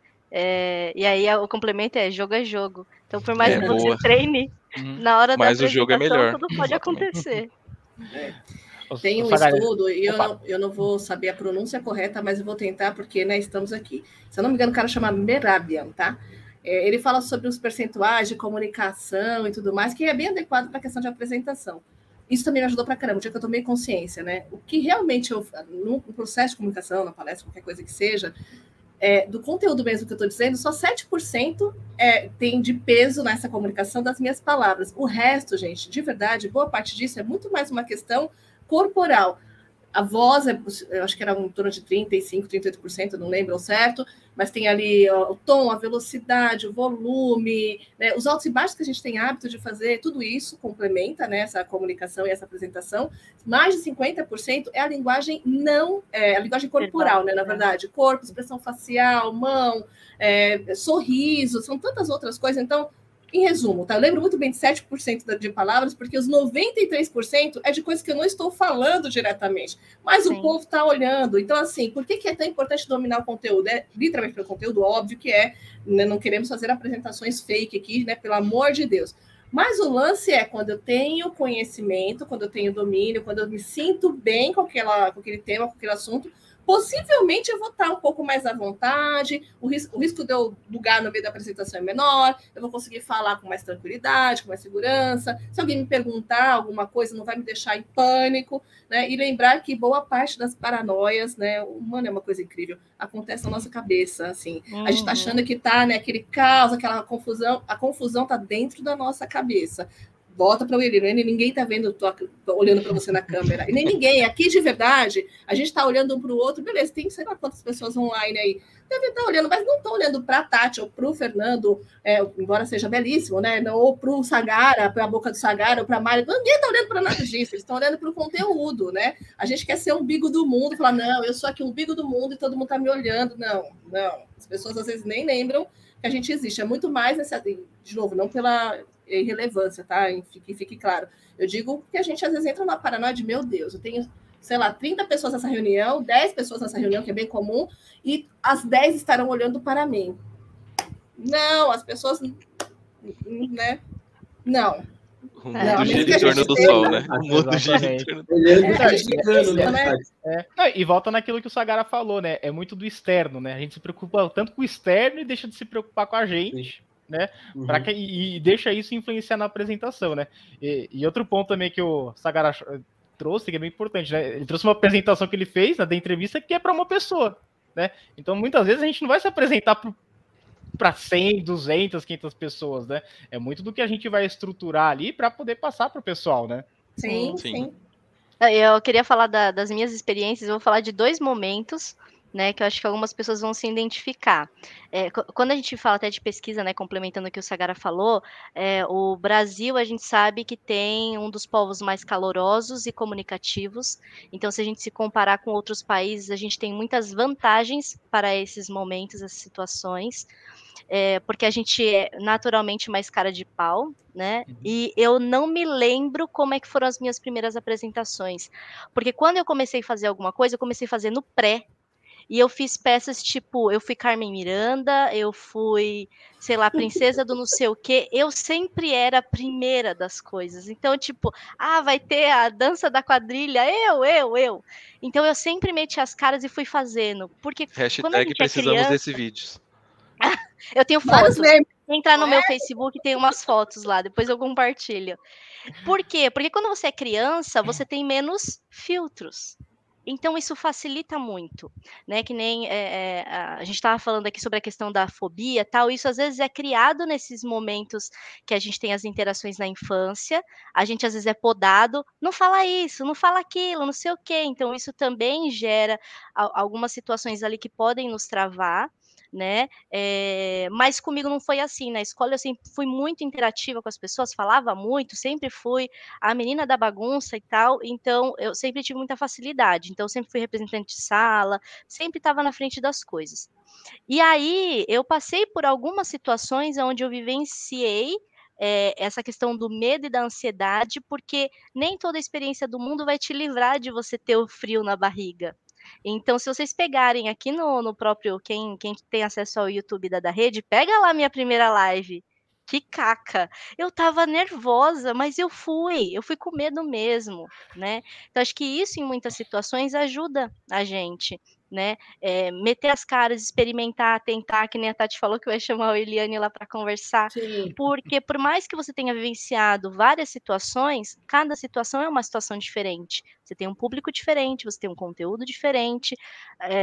E aí o complemento é jogo é jogo. Então, por mais que você treine, na hora da apresentação, é tudo pode acontecer. Tem um estudo, e eu não vou saber a pronúncia correta, mas eu vou tentar, porque, né, estamos aqui. Se eu não me engano, o cara chama Merabian, tá? Ele fala sobre os percentuais de comunicação e tudo mais, que é bem adequado para a questão de apresentação. Isso também me ajudou pra caramba, o dia que eu tomei consciência, né? O que realmente eu, no processo de comunicação, na palestra, qualquer coisa que seja, do conteúdo mesmo que eu estou dizendo, só 7% tem de peso nessa comunicação das minhas palavras. O resto, gente, de verdade, boa parte disso é muito mais uma questão corporal. A voz, eu acho que era em torno de 35%, 38%, não lembro ao certo, mas tem ali ó, o tom, a velocidade, o volume, né, os altos e baixos que a gente tem hábito de fazer, tudo isso complementa, né, essa comunicação e essa apresentação. Mais de 50% é a linguagem a linguagem corporal, né, na verdade, corpo, expressão facial, mão, sorriso, são tantas outras coisas, então... Em resumo, tá? Eu lembro muito bem de 7% de palavras, porque os 93% é de coisas que eu não estou falando diretamente, mas Sim. o povo está olhando. Então, assim, por que é tão importante dominar o conteúdo? É literalmente pelo conteúdo, óbvio que é, né? Não queremos fazer apresentações fake aqui, né? Pelo amor de Deus. Mas o lance é quando eu tenho conhecimento, quando eu tenho domínio, quando eu me sinto bem com aquele tema, com aquele assunto, possivelmente eu vou estar um pouco mais à vontade, o risco de eu bugar no meio da apresentação é menor, eu vou conseguir falar com mais tranquilidade, com mais segurança, se alguém me perguntar alguma coisa, não vai me deixar em pânico, né? E lembrar que boa parte das paranoias, né? O humano é uma coisa incrível, acontece na nossa cabeça, assim. A gente tá achando que tá, né, aquele caos, aquela confusão, a confusão tá dentro da nossa cabeça. Volta para o Irene, ninguém está vendo, tô olhando para você na câmera, e nem ninguém, aqui de verdade, a gente está olhando um para o outro, beleza, tem sei lá quantas pessoas online aí, devem estar olhando, mas não estão olhando para a Tati ou para o Fernando, embora seja belíssimo, né, ou para o Sagara, para a boca do Sagara, ou para a Mari, ninguém está olhando para nada disso, eles estão olhando para o conteúdo, né, a gente quer ser o umbigo do mundo, falar, não, eu sou aqui o umbigo do mundo e todo mundo está me olhando, não, as pessoas às vezes nem lembram que a gente existe, é muito mais, de novo, não pela... irrelevância, tá? Fique claro. Eu digo que a gente às vezes entra na paranoia de, meu Deus, eu tenho, sei lá, 30 pessoas nessa reunião, 10 pessoas nessa reunião, que é bem comum, e as 10 estarão olhando para mim. Não, as pessoas... né? Não. O mundo gira em torno do sol, né? O mundo gira em torno do sol. E volta naquilo que o Sagara falou, né? É muito do externo, né? A gente se preocupa tanto com o externo e deixa de se preocupar com a gente. Sim. Né? Uhum. E deixa isso influenciar na apresentação, né? E outro ponto também que o Sagara trouxe, que é bem importante, né? Ele trouxe uma apresentação que ele fez, né, da entrevista, que é para uma pessoa, né? Então, muitas vezes, a gente não vai se apresentar para 100, 200, 500 pessoas, né? É muito do que a gente vai estruturar ali para poder passar para o pessoal, né? Sim, sim. Eu queria falar das minhas experiências, eu vou falar de dois momentos... Né, que eu acho que algumas pessoas vão se identificar. Quando a gente fala até de pesquisa, né, complementando o que o Sagara falou, o Brasil, a gente sabe que tem um dos povos mais calorosos e comunicativos, então se a gente se comparar com outros países, a gente tem muitas vantagens para esses momentos, essas situações, porque a gente é naturalmente mais cara de pau, né? E eu não me lembro como é que foram as minhas primeiras apresentações, porque quando eu comecei a fazer alguma coisa, eu comecei a fazer no pré. E eu fiz peças tipo, eu fui Carmen Miranda, eu fui, sei lá, princesa do não sei o quê. Eu sempre era a primeira das coisas. Então, tipo, vai ter a dança da quadrilha, eu. Então, eu sempre meti as caras e fui fazendo. Porque # precisamos criança, desse vídeo. Eu tenho fotos. Entrar no meu Facebook, tem umas fotos lá, depois eu compartilho. Por quê? Porque quando você é criança, você tem menos filtros. Então, isso facilita muito, né? Que nem a gente estava falando aqui sobre a questão da fobia e tal. Isso, às vezes, é criado nesses momentos que a gente tem as interações na infância. A gente, às vezes, é podado. Não fala isso, não fala aquilo, não sei o quê. Então, isso também gera algumas situações ali que podem nos travar. Né? Mas comigo não foi assim. Na escola eu sempre fui muito interativa com as pessoas, falava muito, sempre fui a menina da bagunça e tal, então eu sempre tive muita facilidade, então eu sempre fui representante de sala, sempre estava na frente das coisas. E aí eu passei por algumas situações onde eu vivenciei essa questão do medo e da ansiedade, porque nem toda a experiência do mundo vai te livrar de você ter o frio na barriga. Então, se vocês pegarem aqui no próprio, quem tem acesso ao YouTube da Rede, pega lá minha primeira live. Que caca! Eu tava nervosa, mas eu fui com medo mesmo, né? Então, acho que isso, em muitas situações, ajuda a gente, né? Meter as caras, experimentar, tentar, que nem a Tati falou que vai chamar a Eliane lá para conversar. Sim. Porque, por mais que você tenha vivenciado várias situações, cada situação é uma situação diferente. Você tem um público diferente, você tem um conteúdo diferente,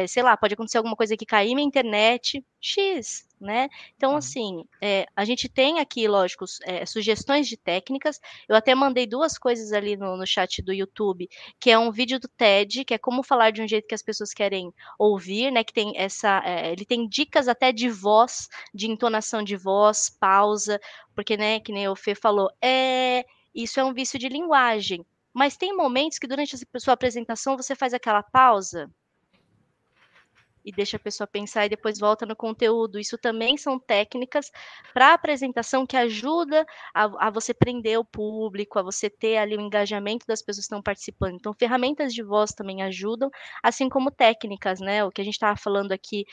sei lá, pode acontecer alguma coisa que cair na internet, X, né? Então, assim, a gente tem aqui, lógico, sugestões de técnicas. Eu até mandei duas coisas ali no chat do YouTube, que é um vídeo do TED, que é como falar de um jeito que as pessoas querem ouvir, né? Que tem ele tem dicas até de voz, de entonação de voz, pausa, porque, né, que nem o Fê falou, isso é um vício de linguagem. Mas tem momentos que durante a sua apresentação você faz aquela pausa e deixa a pessoa pensar e depois volta no conteúdo. Isso também são técnicas para apresentação que ajuda a você prender o público, a você ter ali o engajamento das pessoas que estão participando. Então, ferramentas de voz também ajudam, assim como técnicas, né? O que a gente estava falando aqui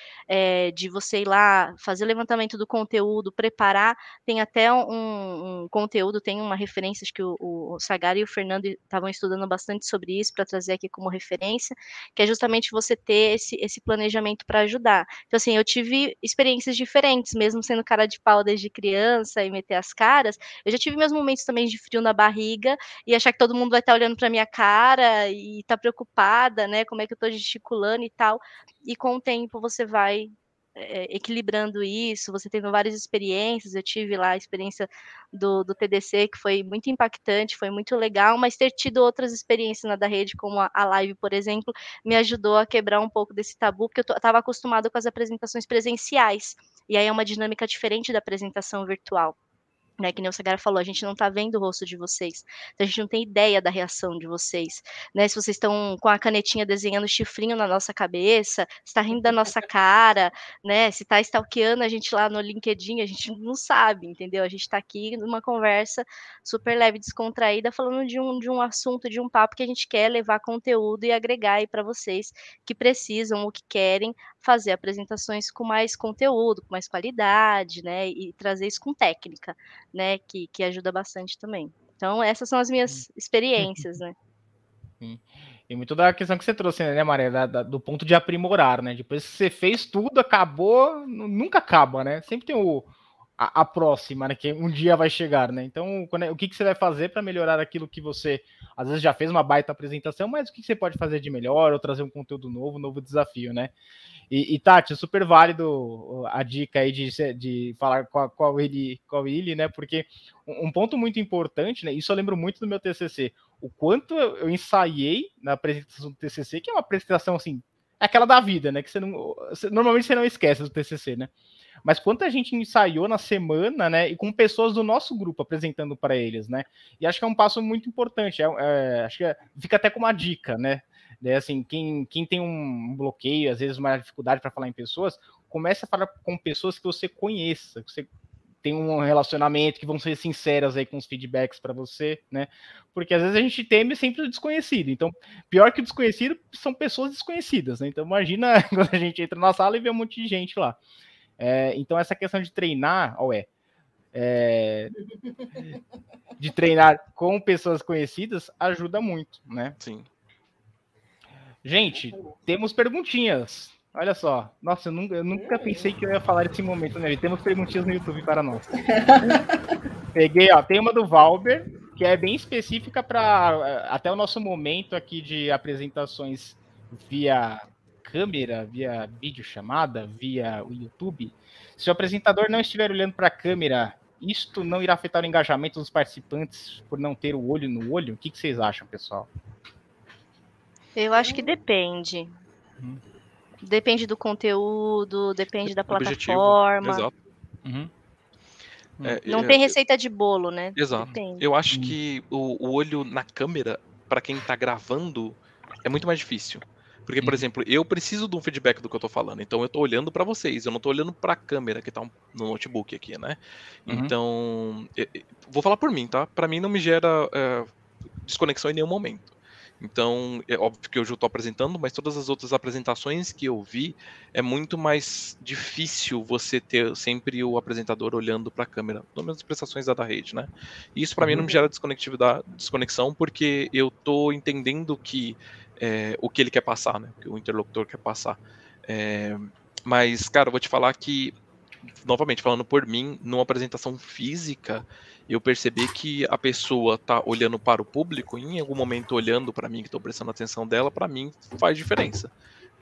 de você ir lá, fazer o levantamento do conteúdo, preparar. Tem até um conteúdo, tem uma referência, acho que o Sagari e o Fernando estavam estudando bastante sobre isso para trazer aqui como referência, que é justamente você ter esse planejamento para ajudar. Então, assim, eu tive experiências diferentes, mesmo sendo cara de pau desde criança e meter as caras, eu já tive meus momentos também de frio na barriga e achar que todo mundo vai estar olhando para minha cara e tá preocupada, né, como é que eu tô gesticulando e tal, e com o tempo você vai equilibrando isso, você tendo várias experiências. Eu tive lá a experiência do TDC, que foi muito impactante, foi muito legal, mas ter tido outras experiências na da rede, como a live, por exemplo, me ajudou a quebrar um pouco desse tabu, porque eu estava acostumada com as apresentações presenciais, e aí é uma dinâmica diferente da apresentação virtual, né, que nem o Sagara falou, a gente não está vendo o rosto de vocês, então a gente não tem ideia da reação de vocês, né, se vocês estão com a canetinha desenhando chifrinho na nossa cabeça, se está rindo da nossa cara, né, se está stalkeando a gente lá no LinkedIn, a gente não sabe, entendeu? A gente está aqui numa conversa super leve, descontraída, falando de um assunto, de um papo que a gente quer levar conteúdo e agregar aí para vocês que precisam ou que querem fazer apresentações com mais conteúdo, com mais qualidade, né, e trazer isso com técnica, né, que ajuda bastante também. Então, essas são as minhas experiências, né? E muito da questão que você trouxe, né, Maria, do ponto de aprimorar, né? Depois que você fez tudo, acabou, nunca acaba, né? Sempre tem a próxima, né, que um dia vai chegar, né? Então, o que você vai fazer para melhorar aquilo que você, às vezes, já fez uma baita apresentação, mas o que você pode fazer de melhor, ou trazer um conteúdo novo, um novo desafio, né? E Tati, super válido a dica aí de falar qual ele, né? Porque um ponto muito importante, né? Isso eu lembro muito do meu TCC, o quanto eu ensaiei na apresentação do TCC, que é uma apresentação assim, aquela da vida, né? Que normalmente você não esquece do TCC, né? Mas quanto a gente ensaiou na semana, né? E com pessoas do nosso grupo apresentando para eles, né? E acho que é um passo muito importante. Acho que fica até como uma dica, né? Assim, quem tem um bloqueio, às vezes uma dificuldade para falar em pessoas, comece a falar com pessoas que você conheça, que você tem um relacionamento, que vão ser sinceras aí com os feedbacks para você, né? Porque às vezes a gente teme sempre o desconhecido. Então, pior que o desconhecido são pessoas desconhecidas, né? Então, imagina quando a gente entra na sala e vê um monte de gente lá. Então, essa questão de treinar, de treinar com pessoas conhecidas ajuda muito, né? Sim. Gente, temos perguntinhas. Olha só. Nossa, eu nunca pensei que eu ia falar esse momento, né? Temos perguntinhas no YouTube para nós. Peguei, ó. Tem uma do Valber, que é bem específica para até o nosso momento aqui de apresentações via câmera, via videochamada, via o YouTube. Se o apresentador não estiver olhando para a câmera, isto não irá afetar o engajamento dos participantes por não ter o olho no olho? O que vocês acham, pessoal? Eu acho que depende. Depende do conteúdo, depende da plataforma. Objetivo. Exato. Não tem receita de bolo, né? Exato. Depende. Eu acho que o olho na câmera, para quem está gravando, é muito mais difícil. Porque, por exemplo, eu preciso de um feedback do que eu tô falando. Então, eu tô olhando para vocês. Eu não tô olhando para a câmera que tá no notebook aqui, né? Então, vou falar por mim, tá? Para mim não me gera desconexão em nenhum momento. Então, é óbvio que eu já estou apresentando, mas todas as outras apresentações que eu vi, é muito mais difícil você ter sempre o apresentador olhando para a câmera, pelo menos as prestações da rede, né? E isso para mim não me gera desconexão, porque eu estou entendendo que o que ele quer passar, né? O que o interlocutor quer passar. Mas, cara, eu vou te falar que, novamente, falando por mim, numa apresentação física, eu percebi que a pessoa tá olhando para o público, e em algum momento olhando para mim, que estou prestando atenção dela, para mim faz diferença.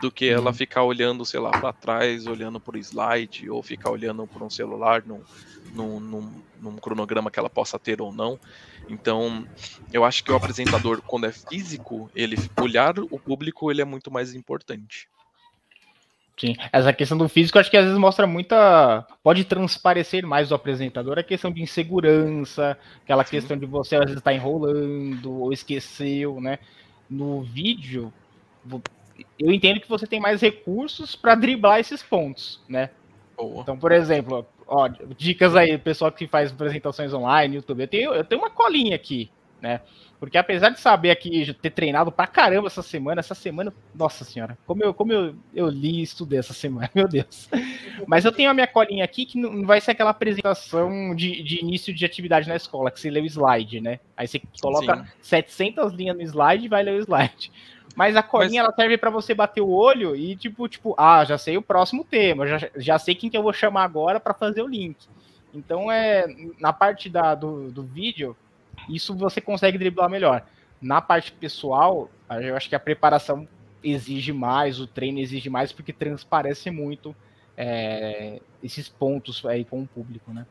do que ela ficar olhando, sei lá, para trás, olhando para o slide, ou ficar olhando para um celular, num cronograma que ela possa ter ou não. Então, eu acho que o apresentador, quando é físico, ele olhar o público, ele é muito mais importante. Sim, essa questão do físico, acho que às vezes mostra muita... Pode transparecer mais do apresentador a questão de insegurança, aquela questão de você às vezes estar enrolando ou esqueceu, né? No vídeo, eu entendo que você tem mais recursos para driblar esses pontos, né? Boa. Então, por exemplo, ó, dicas aí, pessoal que faz apresentações online, YouTube, eu tenho uma colinha aqui, né? Porque apesar de saber aqui, ter treinado pra caramba essa semana, nossa senhora, como eu li e estudei essa semana, meu Deus. Mas eu tenho a minha colinha aqui que não vai ser aquela apresentação de início de atividade na escola, que você lê o slide, né? Aí você coloca 700 linhas no slide e vai ler o slide. Mas a colinha, ela serve pra você bater o olho e tipo, já sei o próximo tema, já sei quem que eu vou chamar agora pra fazer o link. Então, na parte do vídeo, isso você consegue driblar melhor. Na parte pessoal, eu acho que a preparação exige mais, o treino exige mais, porque transparece muito esses pontos aí com o público, né?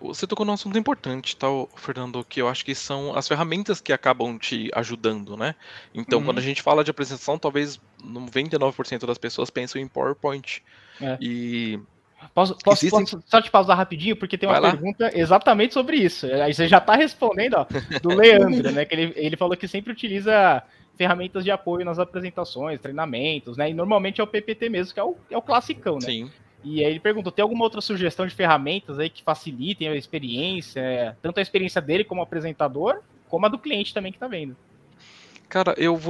Você tocou num assunto importante, tá, Fernando, que eu acho que são as ferramentas que acabam te ajudando, né? Então, quando a gente fala de apresentação, talvez 99% das pessoas pensam em PowerPoint. E... Posso só te pausar rapidinho, porque tem uma pergunta exatamente sobre isso. Aí você já está respondendo, ó, do Leandro, né? Que ele falou que sempre utiliza ferramentas de apoio nas apresentações, treinamentos, né? E normalmente é o PPT mesmo, que é o classicão, né? Sim. E aí ele perguntou, tem alguma outra sugestão de ferramentas aí que facilitem a experiência, tanto a experiência dele como apresentador, como a do cliente também que está vendo? Cara, eu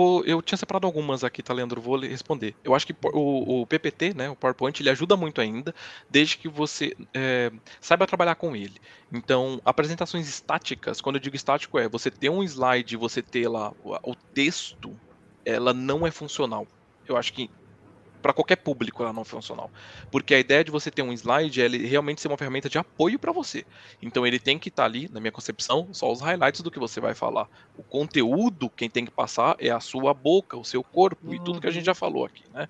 tinha separado algumas aqui, tá, Leandro? Vou responder. Eu acho que o PPT, né, o PowerPoint, ele ajuda muito ainda, desde que você saiba trabalhar com ele. Então, apresentações estáticas, quando eu digo estático, você ter um slide, você ter lá o texto, ela não é funcional. Eu acho que para qualquer público ela não é funcional. Porque a ideia de você ter um slide é ele realmente ser uma ferramenta de apoio para você. Então ele tem que estar ali, na minha concepção, só os highlights do que você vai falar. O conteúdo, quem tem que passar é a sua boca, o seu corpo e tudo que a gente já falou aqui, né?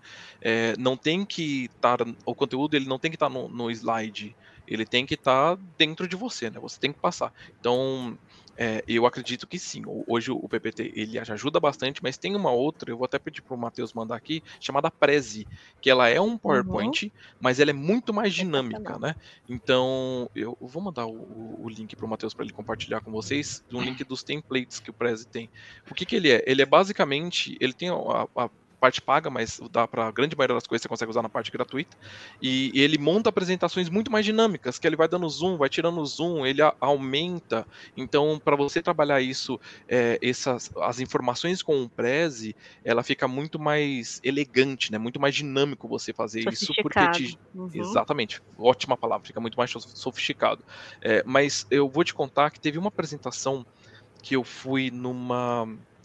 Não tem que estar... O conteúdo, ele não tem que estar no slide. Ele tem que estar dentro de você, né? Você tem que passar. Então... eu acredito que sim, hoje o PPT ele ajuda bastante, mas tem uma outra, eu vou até pedir para o Matheus mandar aqui, chamada Prezi, que ela é um PowerPoint, mas ela é muito mais dinâmica, né? Então, eu vou mandar o link para o Matheus para ele compartilhar com vocês, um link dos templates que o Prezi tem. O que ele é? Ele é basicamente, ele tem a parte paga, mas dá para a grande maioria das coisas você consegue usar na parte gratuita, e ele monta apresentações muito mais dinâmicas, que ele vai dando zoom, vai tirando zoom, ele aumenta, então para você trabalhar isso, as informações com o Prezi, ela fica muito mais elegante, né? Muito mais dinâmico você fazer isso, porque exatamente, ótima palavra, fica muito mais sofisticado, mas eu vou te contar que teve uma apresentação que eu fui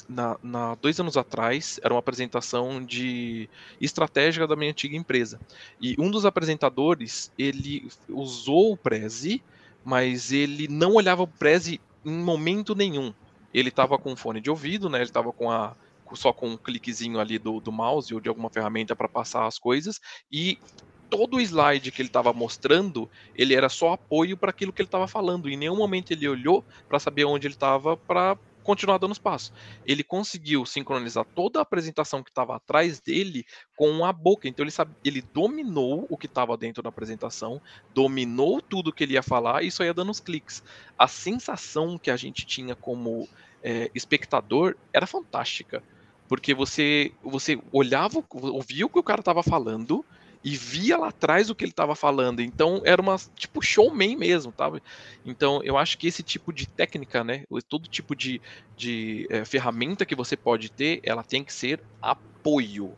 na 2 anos atrás, era uma apresentação de estratégia da minha antiga empresa. E um dos apresentadores, ele usou o Prezi, mas ele não olhava o Prezi em momento nenhum. Ele estava com fone de ouvido, né? Ele estava só com um cliquezinho ali do mouse ou de alguma ferramenta para passar as coisas. E todo o slide que ele estava mostrando, ele era só apoio para aquilo que ele estava falando. Em nenhum momento ele olhou para saber onde ele estava para continuar dando os passos. Ele conseguiu sincronizar toda a apresentação que estava atrás dele com a boca. Então ele dominou o que estava dentro da apresentação, dominou tudo que ele ia falar e só ia dando os cliques. A sensação que a gente tinha como espectador era fantástica, porque você olhava, ouvia o que o cara estava falando e via lá atrás o que ele estava falando. Então era uma tipo showman mesmo, tá? Então eu acho que esse tipo de técnica, né, todo tipo de ferramenta que você pode ter, ela tem que ser apoio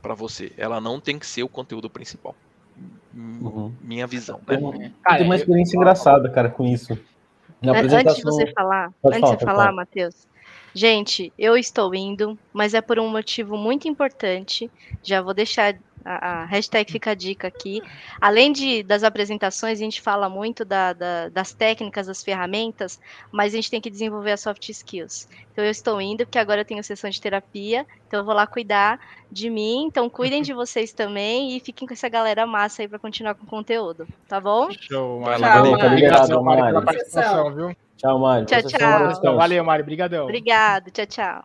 para você, ela não tem que ser o conteúdo principal. Minha visão, né? Tem uma experiência engraçada, cara, com isso. Na apresentação... Antes de você falar, Matheus, gente, eu estou indo, mas é por um motivo muito importante, já vou deixar a hashtag fica a dica aqui. Além das apresentações, a gente fala muito das técnicas, das ferramentas, mas a gente tem que desenvolver as soft skills. Então, eu estou indo, porque agora eu tenho sessão de terapia, então eu vou lá cuidar de mim. Então, cuidem de vocês também e fiquem com essa galera massa aí para continuar com o conteúdo, tá bom? Show, Mari. Tchau, Mari, pela participação, viu? Tchau, Mari. Tchau, tchau. Valeu, Mari. Obrigadão. Obrigado. Tchau, tchau.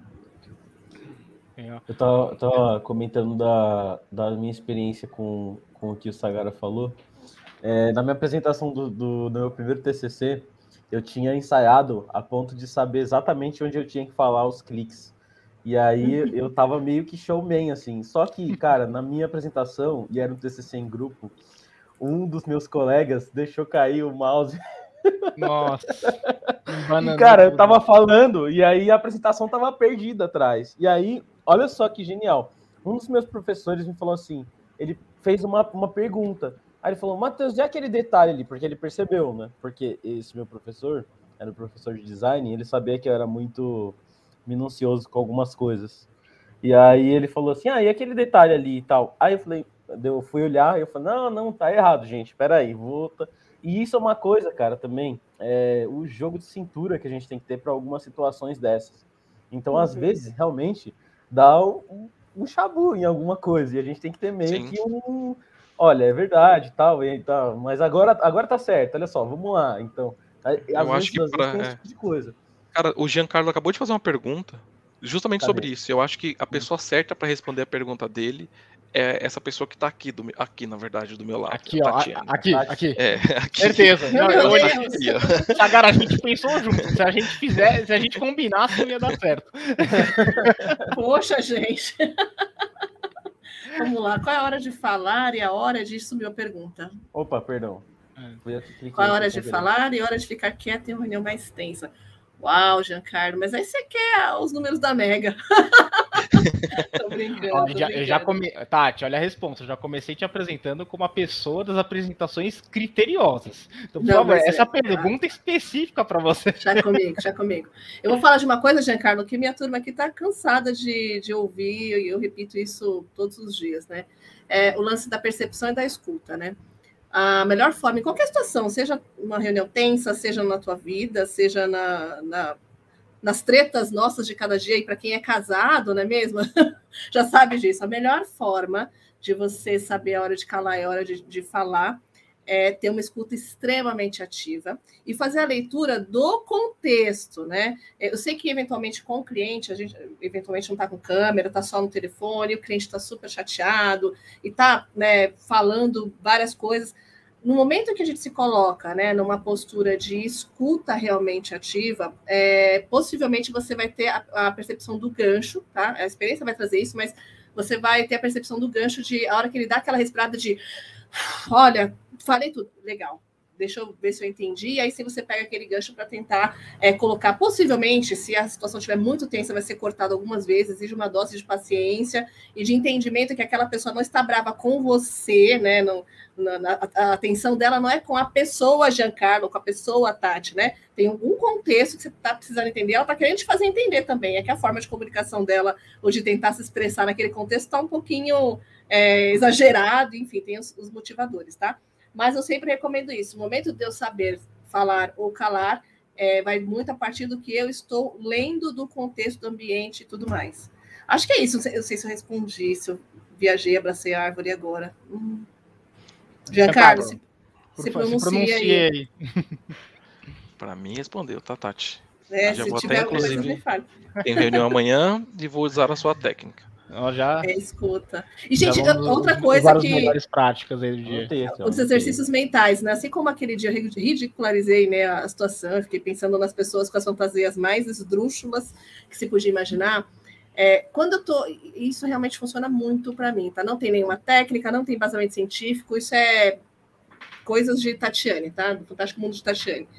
Eu tava comentando da minha experiência com o que o Sagara falou. Na minha apresentação do meu primeiro TCC, eu tinha ensaiado a ponto de saber exatamente onde eu tinha que falar os cliques. E aí eu tava meio que showman, assim. Só que, cara, na minha apresentação, e era um TCC em grupo, um dos meus colegas deixou cair o mouse. Nossa. E, cara, eu tava falando e aí a apresentação tava perdida atrás. E aí, olha só que genial. Um dos meus professores me falou assim, ele fez uma pergunta. Aí ele falou, Matheus, já aquele detalhe ali, porque ele percebeu, né? Porque esse meu professor era um professor de design e ele sabia que eu era muito minucioso com algumas coisas. E aí ele falou assim, e aquele detalhe ali e tal. Aí eu falei, eu fui olhar e eu falei, não, tá errado, gente, peraí, volta. E isso é uma coisa, cara, também, o jogo de cintura que a gente tem que ter para algumas situações dessas. Então, às vezes, realmente, dá um chabu em alguma coisa, e a gente tem que ter meio que um... Olha, é verdade, tal, e tal, mas agora tá certo, olha só, vamos lá. Então, às vezes, tem esse tipo de coisa. Cara, o Giancarlo acabou de fazer uma pergunta justamente sobre isso. Eu acho que a pessoa certa para responder a pergunta dele... é essa pessoa que tá aqui, na verdade, do meu lado. Aqui, ó. Aqui. Aqui. Certeza. Agora, a gente pensou junto. Se a gente combinasse, ia dar certo. Poxa, gente. Vamos lá. Qual é a hora de falar e a hora de sumir a pergunta? Opa, perdão. Qual é a hora de falar e a hora de ficar quieto em uma reunião mais tensa? Uau, Giancarlo, mas aí você quer os números da Mega. Tô brincando. Tati, olha a resposta. Eu já comecei te apresentando como a pessoa das apresentações criteriosas. Então, por favor, essa pergunta específica para você. Já comigo. Eu vou falar de uma coisa, Giancarlo, que minha turma aqui está cansada de ouvir, e eu repito isso todos os dias, né? O lance da percepção e da escuta, né? A melhor forma, em qualquer situação, seja uma reunião tensa, seja na tua vida, seja nas tretas nossas de cada dia, e para quem é casado, não é mesmo? Já sabe disso. A melhor forma de você saber a hora de calar e a hora de falar é ter uma escuta extremamente ativa e fazer a leitura do contexto, né? Eu sei que, eventualmente, com o cliente, a gente eventualmente não está com câmera, está só no telefone, o cliente está super chateado e está, né, falando várias coisas. No momento que a gente se coloca, né, numa postura de escuta realmente ativa, possivelmente você vai ter a percepção do gancho, tá? A experiência vai trazer isso, mas você vai ter a percepção do gancho de a hora que ele dá aquela respirada de olha, falei tudo, legal, deixa eu ver se eu entendi, e aí se você pega aquele gancho para tentar colocar, possivelmente, se a situação estiver muito tensa, vai ser cortado algumas vezes, exige uma dose de paciência e de entendimento que aquela pessoa não está brava com você, né, a atenção dela não é com a pessoa Giancarlo, com a pessoa Tati, né, tem algum contexto que você está precisando entender, ela está querendo te fazer entender também, que a forma de comunicação dela, ou de tentar se expressar naquele contexto, está um pouquinho exagerado, enfim, tem os motivadores, tá? Mas eu sempre recomendo isso. O momento de eu saber falar ou calar vai muito a partir do que eu estou lendo do contexto, do ambiente e tudo mais. Acho que é isso. Eu sei se eu respondi, se eu viajei, abracei a árvore agora. Giancarlo, se pronuncia aí. Para mim, respondeu, tá, Tati? Já se vou tiver até, inclusive, coisa, tem reunião amanhã e vou usar a sua técnica. Já... escuta. E, gente, outra coisa que... melhores práticas aí do dia. Os exercícios mentais, né? Assim como aquele dia eu ridicularizei, né, a situação, eu fiquei pensando nas pessoas com as fantasias mais esdrúxulas que se podia imaginar. Quando eu tô... Isso realmente funciona muito para mim, tá? Não tem nenhuma técnica, não tem embasamento científico, isso é coisas de Tatiane, tá? Do Fantástico Mundo de Tatiane.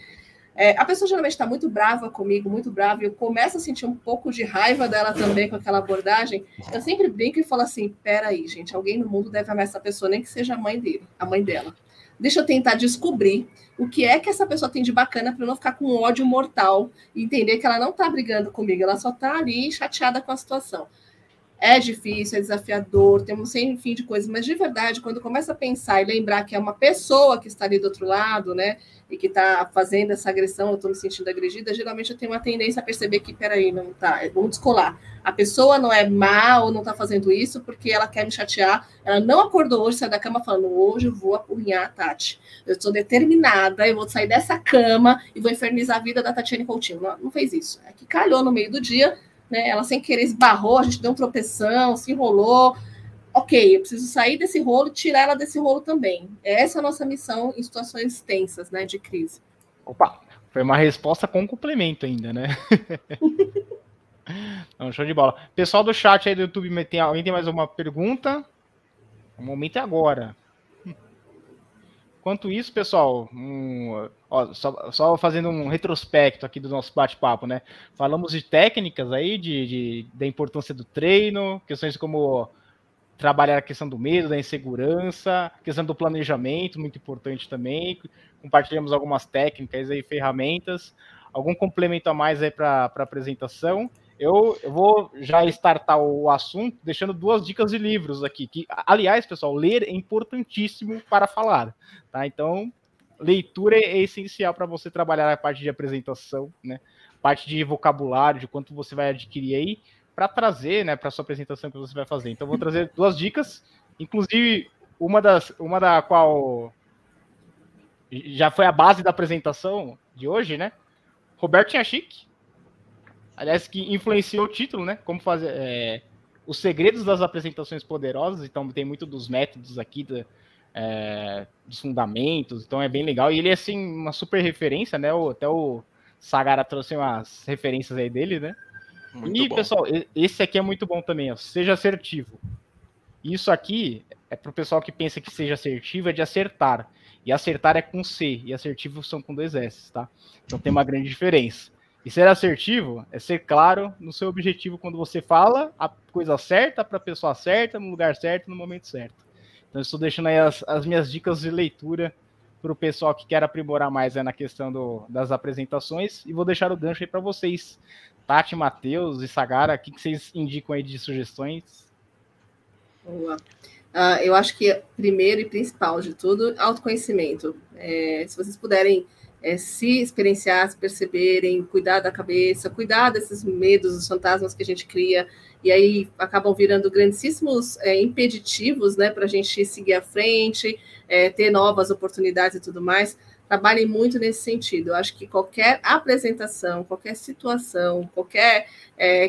A pessoa geralmente está muito brava comigo, muito brava, e eu começo a sentir um pouco de raiva dela também com aquela abordagem. Eu sempre brinco e falo assim, peraí, gente, alguém no mundo deve amar essa pessoa, nem que seja a mãe dele, a mãe dela. Deixa eu tentar descobrir o que é que essa pessoa tem de bacana para eu não ficar com ódio mortal e entender que ela não está brigando comigo, ela só está ali chateada com a situação. É difícil, é desafiador, temos sem fim de coisas, mas de verdade, quando começa a pensar e lembrar que é uma pessoa que está ali do outro lado, né, e que está fazendo essa agressão, eu estou me sentindo agredida, geralmente eu tenho uma tendência a perceber que, peraí, não tá, vamos descolar. A pessoa não é má ou não está fazendo isso porque ela quer me chatear, ela não acordou hoje, saiu da cama falando, hoje eu vou apurrinhar a Tati, eu estou determinada, eu vou sair dessa cama e vou infernizar a vida da Tatiane Coutinho. Não, não fez isso, é que calhou no meio do dia, né, ela sem querer esbarrou, a gente deu um tropeção, se enrolou, ok, eu preciso sair desse rolo e tirar ela desse rolo também. Essa é a nossa missão em situações tensas, né, de crise. Opa, foi uma resposta com complemento ainda, né? Não, show de bola. Pessoal do chat aí do YouTube, alguém tem mais alguma pergunta? O momento é agora. Enquanto isso, pessoal, só fazendo um retrospecto aqui do nosso bate-papo, né? Falamos de técnicas aí, da importância do treino, questões como trabalhar a questão do medo, da insegurança, a questão do planejamento, muito importante também. Compartilhamos algumas técnicas aí, ferramentas. Algum complemento a mais aí para a apresentação? Eu vou já startar o assunto deixando duas dicas de livros aqui, que, aliás, pessoal, ler é importantíssimo para falar, tá? Então, leitura é essencial para você trabalhar a parte de apresentação, né? Parte de vocabulário, de quanto você vai adquirir aí, para trazer, né, para a sua apresentação que você vai fazer. Então, eu vou trazer duas dicas, inclusive uma da qual já foi a base da apresentação de hoje, né? Roberto Shinyashiki. Aliás, que influenciou o título, né? Como fazer os segredos das apresentações poderosas. Então, tem muito dos métodos aqui, dos fundamentos. Então, é bem legal. E ele é, assim, uma super referência, né? Até o Sagara trouxe umas referências aí dele, né? Muito bom. Pessoal, esse aqui é muito bom também, ó. Seja assertivo. Isso aqui é para o pessoal que pensa que seja assertivo, é de acertar. E acertar é com C, e assertivo são com 2 S, tá? Então, tem uma grande diferença. E ser assertivo é ser claro no seu objetivo quando você fala a coisa certa para a pessoa certa, no lugar certo, no momento certo. Então, eu estou deixando aí as minhas dicas de leitura para o pessoal que quer aprimorar mais na questão das apresentações. E vou deixar o gancho aí para vocês. Tati, Matheus e Sagara, o que vocês indicam aí de sugestões? Boa. Eu acho que primeiro e principal de tudo, autoconhecimento. Se vocês puderem... se experienciar, se perceberem, cuidar da cabeça, cuidar desses medos, dos fantasmas que a gente cria, e aí acabam virando grandíssimos impeditivos, né, para a gente seguir à frente, ter novas oportunidades e tudo mais. Trabalhem muito nesse sentido. Eu acho que qualquer apresentação, qualquer situação, qualquer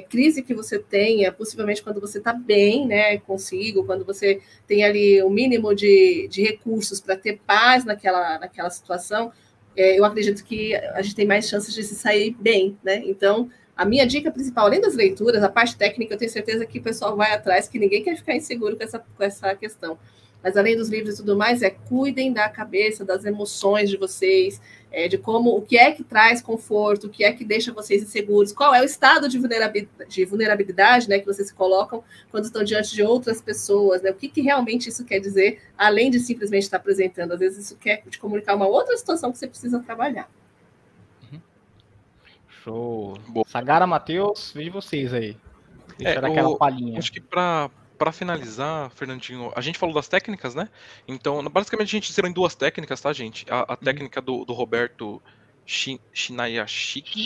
crise que você tenha, possivelmente quando você está bem, né, consigo, quando você tem ali o mínimo de recursos para ter paz naquela situação, eu acredito que a gente tem mais chances de se sair bem, né? Então, a minha dica principal, além das leituras, a parte técnica, eu tenho certeza que o pessoal vai atrás, que ninguém quer ficar inseguro com essa questão. Mas além dos livros e tudo mais, cuidem da cabeça, das emoções de vocês, de como, o que é que traz conforto, o que é que deixa vocês inseguros, qual é o estado de vulnerabilidade, né, que vocês se colocam quando estão diante de outras pessoas, né, o que realmente isso quer dizer, além de simplesmente estar apresentando. Às vezes isso quer te comunicar uma outra situação que você precisa trabalhar. Uhum. Show. Boa. Sagara, Matheus, vejo vocês aí. Aquela palhinha. Acho que para finalizar, Fernandinho, a gente falou das técnicas, né? Então, basicamente, a gente ensinou em duas técnicas, tá, gente? A técnica do Roberto Shinyashiki.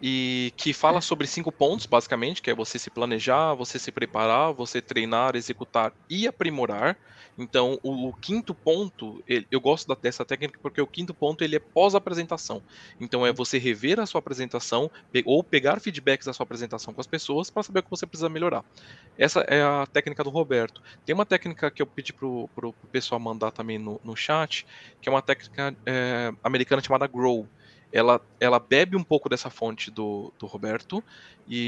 E que fala sobre 5 pontos, basicamente, que é você se planejar, você se preparar, você treinar, executar e aprimorar. Então, o quinto ponto, eu gosto dessa técnica porque o quinto ponto ele é pós-apresentação. Então, é você rever a sua apresentação ou pegar feedbacks da sua apresentação com as pessoas para saber o que você precisa melhorar. Essa é a técnica do Roberto. Tem uma técnica que eu pedi pro pessoal mandar também no chat, que é uma técnica americana chamada Grow. Ela bebe um pouco dessa fonte do Roberto,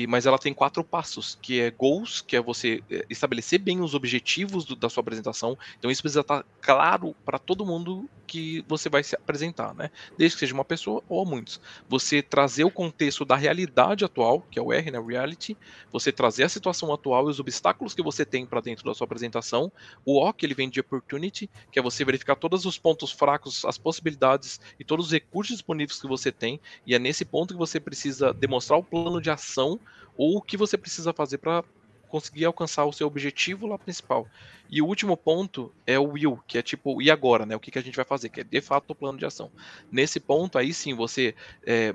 mas ela tem 4 passos, que é goals, que é você estabelecer bem os objetivos da sua apresentação. Então isso precisa estar claro para todo mundo que você vai se apresentar, né? Desde que seja uma pessoa ou muitos. Você trazer o contexto da realidade atual, que é o R, né? Reality. Você trazer a situação atual e os obstáculos que você tem para dentro da sua apresentação. O O, que ele vem de opportunity, que é você verificar todos os pontos fracos, as possibilidades e todos os recursos disponíveis que você tem, e é nesse ponto que você precisa demonstrar o plano de ação ou o que você precisa fazer para conseguir alcançar o seu objetivo lá principal. E o último ponto é o will, que é tipo, e agora, né? O que a gente vai fazer, que é de fato o plano de ação. Nesse ponto, aí sim, você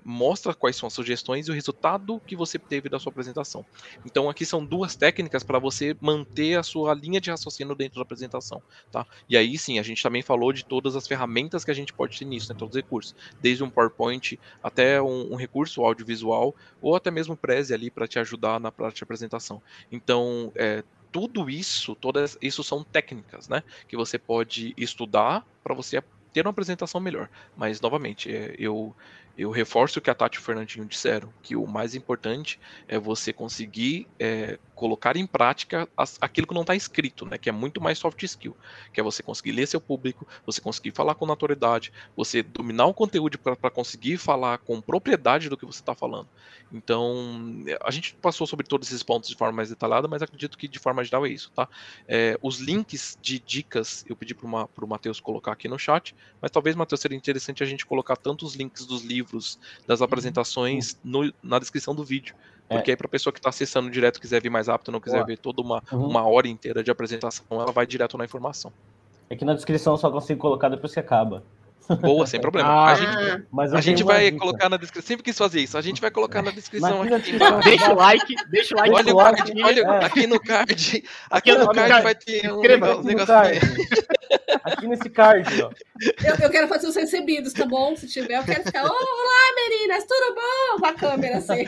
mostra quais são as sugestões e o resultado que você teve da sua apresentação. Então, aqui são duas técnicas para você manter a sua linha de raciocínio dentro da apresentação, tá? E aí sim, a gente também falou de todas as ferramentas que a gente pode ter nisso, né? Todos os recursos, desde um PowerPoint até um recurso audiovisual, ou até mesmo Prezi ali para te ajudar na parte de apresentação. Então, tudo isso, todas isso são técnicas, né, que você pode estudar para você ter uma apresentação melhor. Mas, novamente, eu reforço o que a Tati e o Fernandinho disseram, que o mais importante é você conseguir colocar em prática aquilo que não está escrito, né, que é muito mais soft skill, que é você conseguir ler seu público, você conseguir falar com naturalidade, você dominar o conteúdo para conseguir falar com propriedade do que você está falando. Então, a gente passou sobre todos esses pontos de forma mais detalhada, mas acredito que de forma geral é isso, tá? Os links de dicas, eu pedi para o Matheus colocar aqui no chat, mas talvez, Matheus, seria interessante a gente colocar tanto os links dos livros, das apresentações na descrição do vídeo, porque aí para a pessoa que está acessando direto, quiser vir mais rápido, não quiser ver toda uma hora inteira de apresentação, ela vai direto na informação. É que na descrição eu só consigo colocar depois que acaba. Boa, sem problema. A gente vai colocar na descrição. Sempre quis fazer isso. A gente vai colocar na descrição aqui. Deixa o like. Olha, aqui no card. Aqui no card vai ter um negócio aí. Aqui nesse card, ó. Eu quero fazer os recebidos, tá bom? Se tiver, eu quero ficar. Olá, meninas, tudo bom? Com a câmera assim.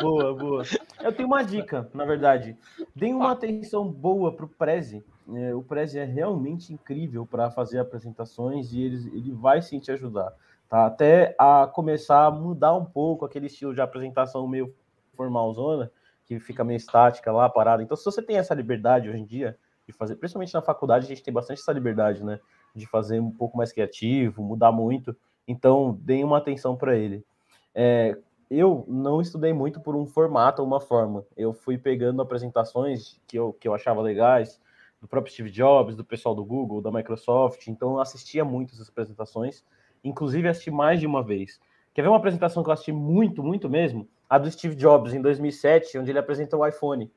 Boa. Eu tenho uma dica, na verdade. Deem uma atenção boa pro Prezi. O Prezi é realmente incrível para fazer apresentações e ele vai sim te ajudar, tá? Até a começar a mudar um pouco aquele estilo de apresentação meio formalzona, que fica meio estática lá, parada. Então, se você tem essa liberdade hoje em dia de fazer, principalmente na faculdade, a gente tem bastante essa liberdade, né? De fazer um pouco mais criativo, mudar muito. Então, deem uma atenção para ele. Eu não estudei muito por um formato ou uma forma. Eu fui pegando apresentações que eu achava legais, do próprio Steve Jobs, do pessoal do Google, da Microsoft. Então, eu assistia muito essas apresentações. Inclusive, assisti mais de uma vez. Quer ver uma apresentação que eu assisti muito, muito mesmo? A do Steve Jobs, em 2007, onde ele apresentou o iPhone.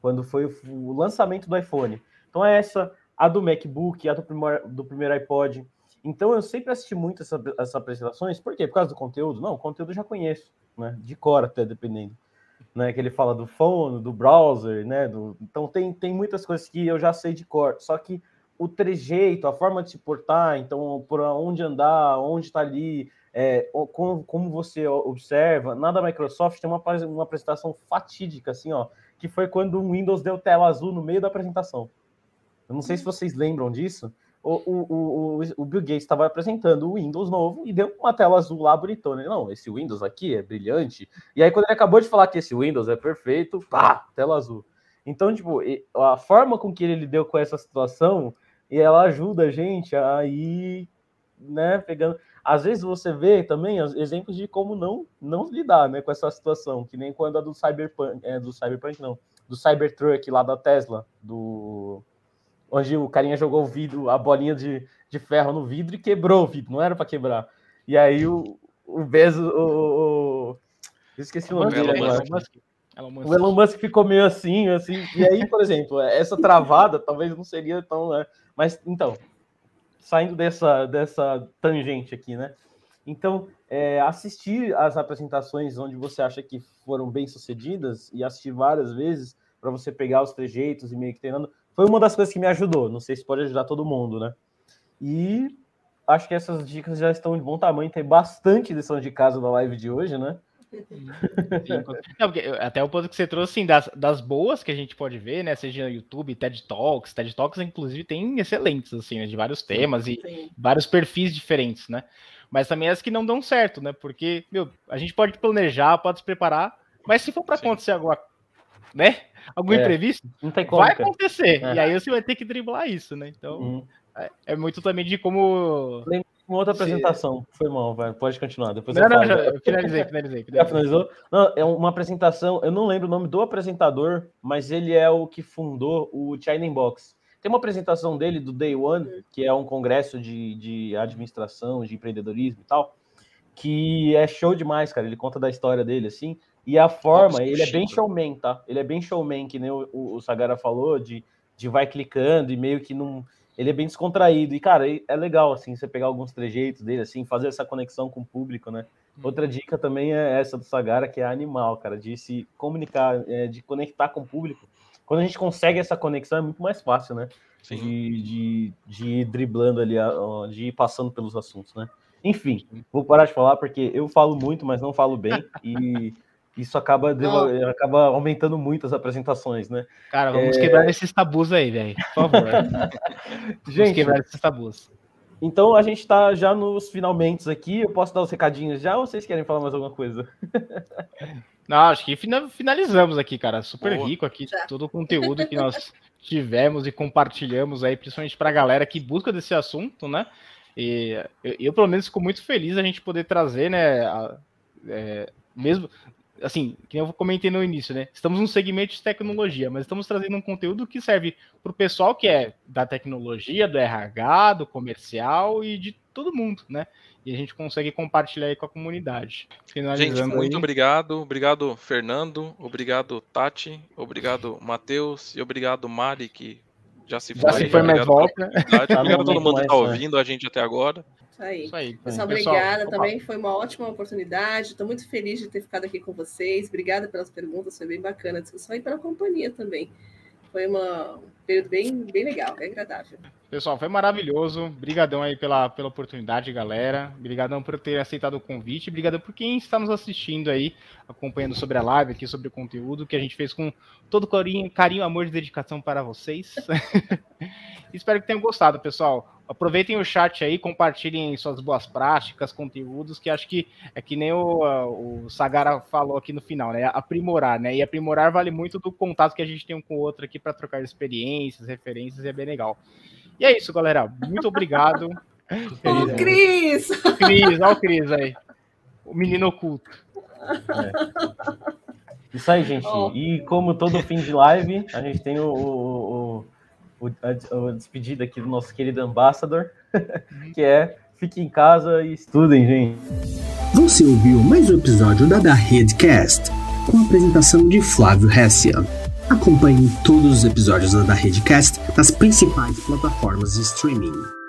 Quando foi o lançamento do iPhone. Então, é essa, a do MacBook, a do primeiro iPod. Então, eu sempre assisti muito essas apresentações. Por quê? Por causa do conteúdo? Não, o conteúdo eu já conheço, né? De cor até, dependendo. Né, que ele fala do phone, do browser, né? Então tem muitas coisas que eu já sei de cor, só que o trejeito, a forma de se portar, então por onde andar, onde está ali, como você observa, nada. Microsoft tem uma apresentação fatídica, assim, ó, que foi quando o Windows deu tela azul no meio da apresentação. Eu não sei se vocês lembram disso. O Bill Gates estava apresentando o Windows novo e deu uma tela azul lá bonitona. Não, esse Windows aqui é brilhante. E aí, quando ele acabou de falar que esse Windows é perfeito, pá, tela azul. Então, tipo, a forma com que ele lidou com essa situação, ela ajuda a gente a ir, né, pegando. Às vezes você vê também exemplos de como não lidar, né, com essa situação, que nem quando a do Cyberpunk, do Cybertruck lá da Tesla, onde o carinha jogou o vidro, a bolinha de ferro no vidro e quebrou o vidro, não era para quebrar. E aí o Bezos, eu esqueci o nome dele. O Elon Musk ficou meio assim. E aí, por exemplo, essa travada talvez não seria tão... Né? Mas, então, saindo dessa tangente aqui, né? Então, assistir às apresentações onde você acha que foram bem-sucedidas e assistir várias vezes para você pegar os trejeitos e meio que treinando... Foi uma das coisas que me ajudou. Não sei se pode ajudar todo mundo, né? E acho que essas dicas já estão de bom tamanho. Tem bastante lição de casa da live de hoje, né? Sim. Não, até o ponto que você trouxe, assim, das boas que a gente pode ver, né? Seja no YouTube, TED Talks. TED Talks, inclusive, tem excelentes, assim, né? De vários temas e vários perfis diferentes, né? Mas também as que não dão certo, né? Porque, a gente pode planejar, pode se preparar, mas se for para acontecer alguma coisa, né? Algum imprevisto, não tem como, vai acontecer. E aí você vai ter que driblar isso, né? Então, é muito também de como... Lembro de uma outra apresentação. Foi mal, vai. Pode continuar. Depois eu finalizei. Já finalizou? Não, é uma apresentação, eu não lembro o nome do apresentador, mas ele é o que fundou o China Inbox. Tem uma apresentação dele do Day One, que é um congresso de administração, de empreendedorismo e tal, que é show demais, cara. Ele conta da história dele, assim, e a forma, ele é bem showman, tá? Ele é bem showman, que nem o Sagara falou, de vai clicando e meio que não... Ele é bem descontraído. E, cara, é legal, assim, você pegar alguns trejeitos dele, assim, fazer essa conexão com o público, né? Outra dica também é essa do Sagara, que é animal, cara, de se comunicar, de conectar com o público. Quando a gente consegue essa conexão, é muito mais fácil, né? Sim. De ir driblando ali, de ir passando pelos assuntos, né? Enfim, vou parar de falar, porque eu falo muito, mas não falo bem, e... Isso acaba aumentando muito as apresentações, né? Cara, vamos quebrar esses tabus aí, velho. Por favor. Gente, vamos quebrar esses tabus. Então, a gente tá já nos finalmentes aqui. Eu posso dar os recadinhos já ou vocês querem falar mais alguma coisa? Não, acho que finalizamos aqui, cara. Super rico aqui, todo o conteúdo que nós tivemos e compartilhamos aí, principalmente pra galera que busca desse assunto, né? E eu pelo menos, fico muito feliz a gente poder trazer, né? Mesmo... Assim, que eu comentei no início, né? Estamos num segmento de tecnologia, mas estamos trazendo um conteúdo que serve para o pessoal que é da tecnologia, do RH, do comercial e de todo mundo, né? E a gente consegue compartilhar aí com a comunidade. Finalizando, gente, muito aí. Obrigado. Obrigado, Fernando. Obrigado, Tati. Obrigado, Matheus. E obrigado, Mari, que já se foi. Já se foi, mas volta. Obrigado a todo mundo que está ouvindo a gente até agora. Isso aí. Pessoal, obrigada também, foi uma ótima oportunidade, estou muito feliz de ter ficado aqui com vocês, obrigada pelas perguntas, foi bem bacana a discussão e pela companhia também, foi um período bem, bem legal, bem agradável. Pessoal, foi maravilhoso, brigadão aí pela oportunidade, galera, brigadão por ter aceitado o convite, brigadão por quem está nos assistindo aí, acompanhando sobre a live aqui, sobre o conteúdo que a gente fez com todo carinho, amor e dedicação para vocês. Espero que tenham gostado, pessoal. Aproveitem o chat aí, compartilhem suas boas práticas, conteúdos, que acho que é que nem o Sagara falou aqui no final, né? Aprimorar, né? E aprimorar vale muito do contato que a gente tem um com o outro aqui para trocar experiências, referências, e é bem legal. E é isso, galera. Muito obrigado. Ô, Cris! Olha o Cris aí. O menino oculto. Isso aí, gente. Oh. E como todo fim de live, a gente tem a despedida aqui do nosso querido ambassador, que é fiquem em casa e estudem, gente. Você ouviu mais um episódio da Redcast, com a apresentação de Flávio Hessian. Acompanhe todos os episódios da Redcast nas principais plataformas de streaming.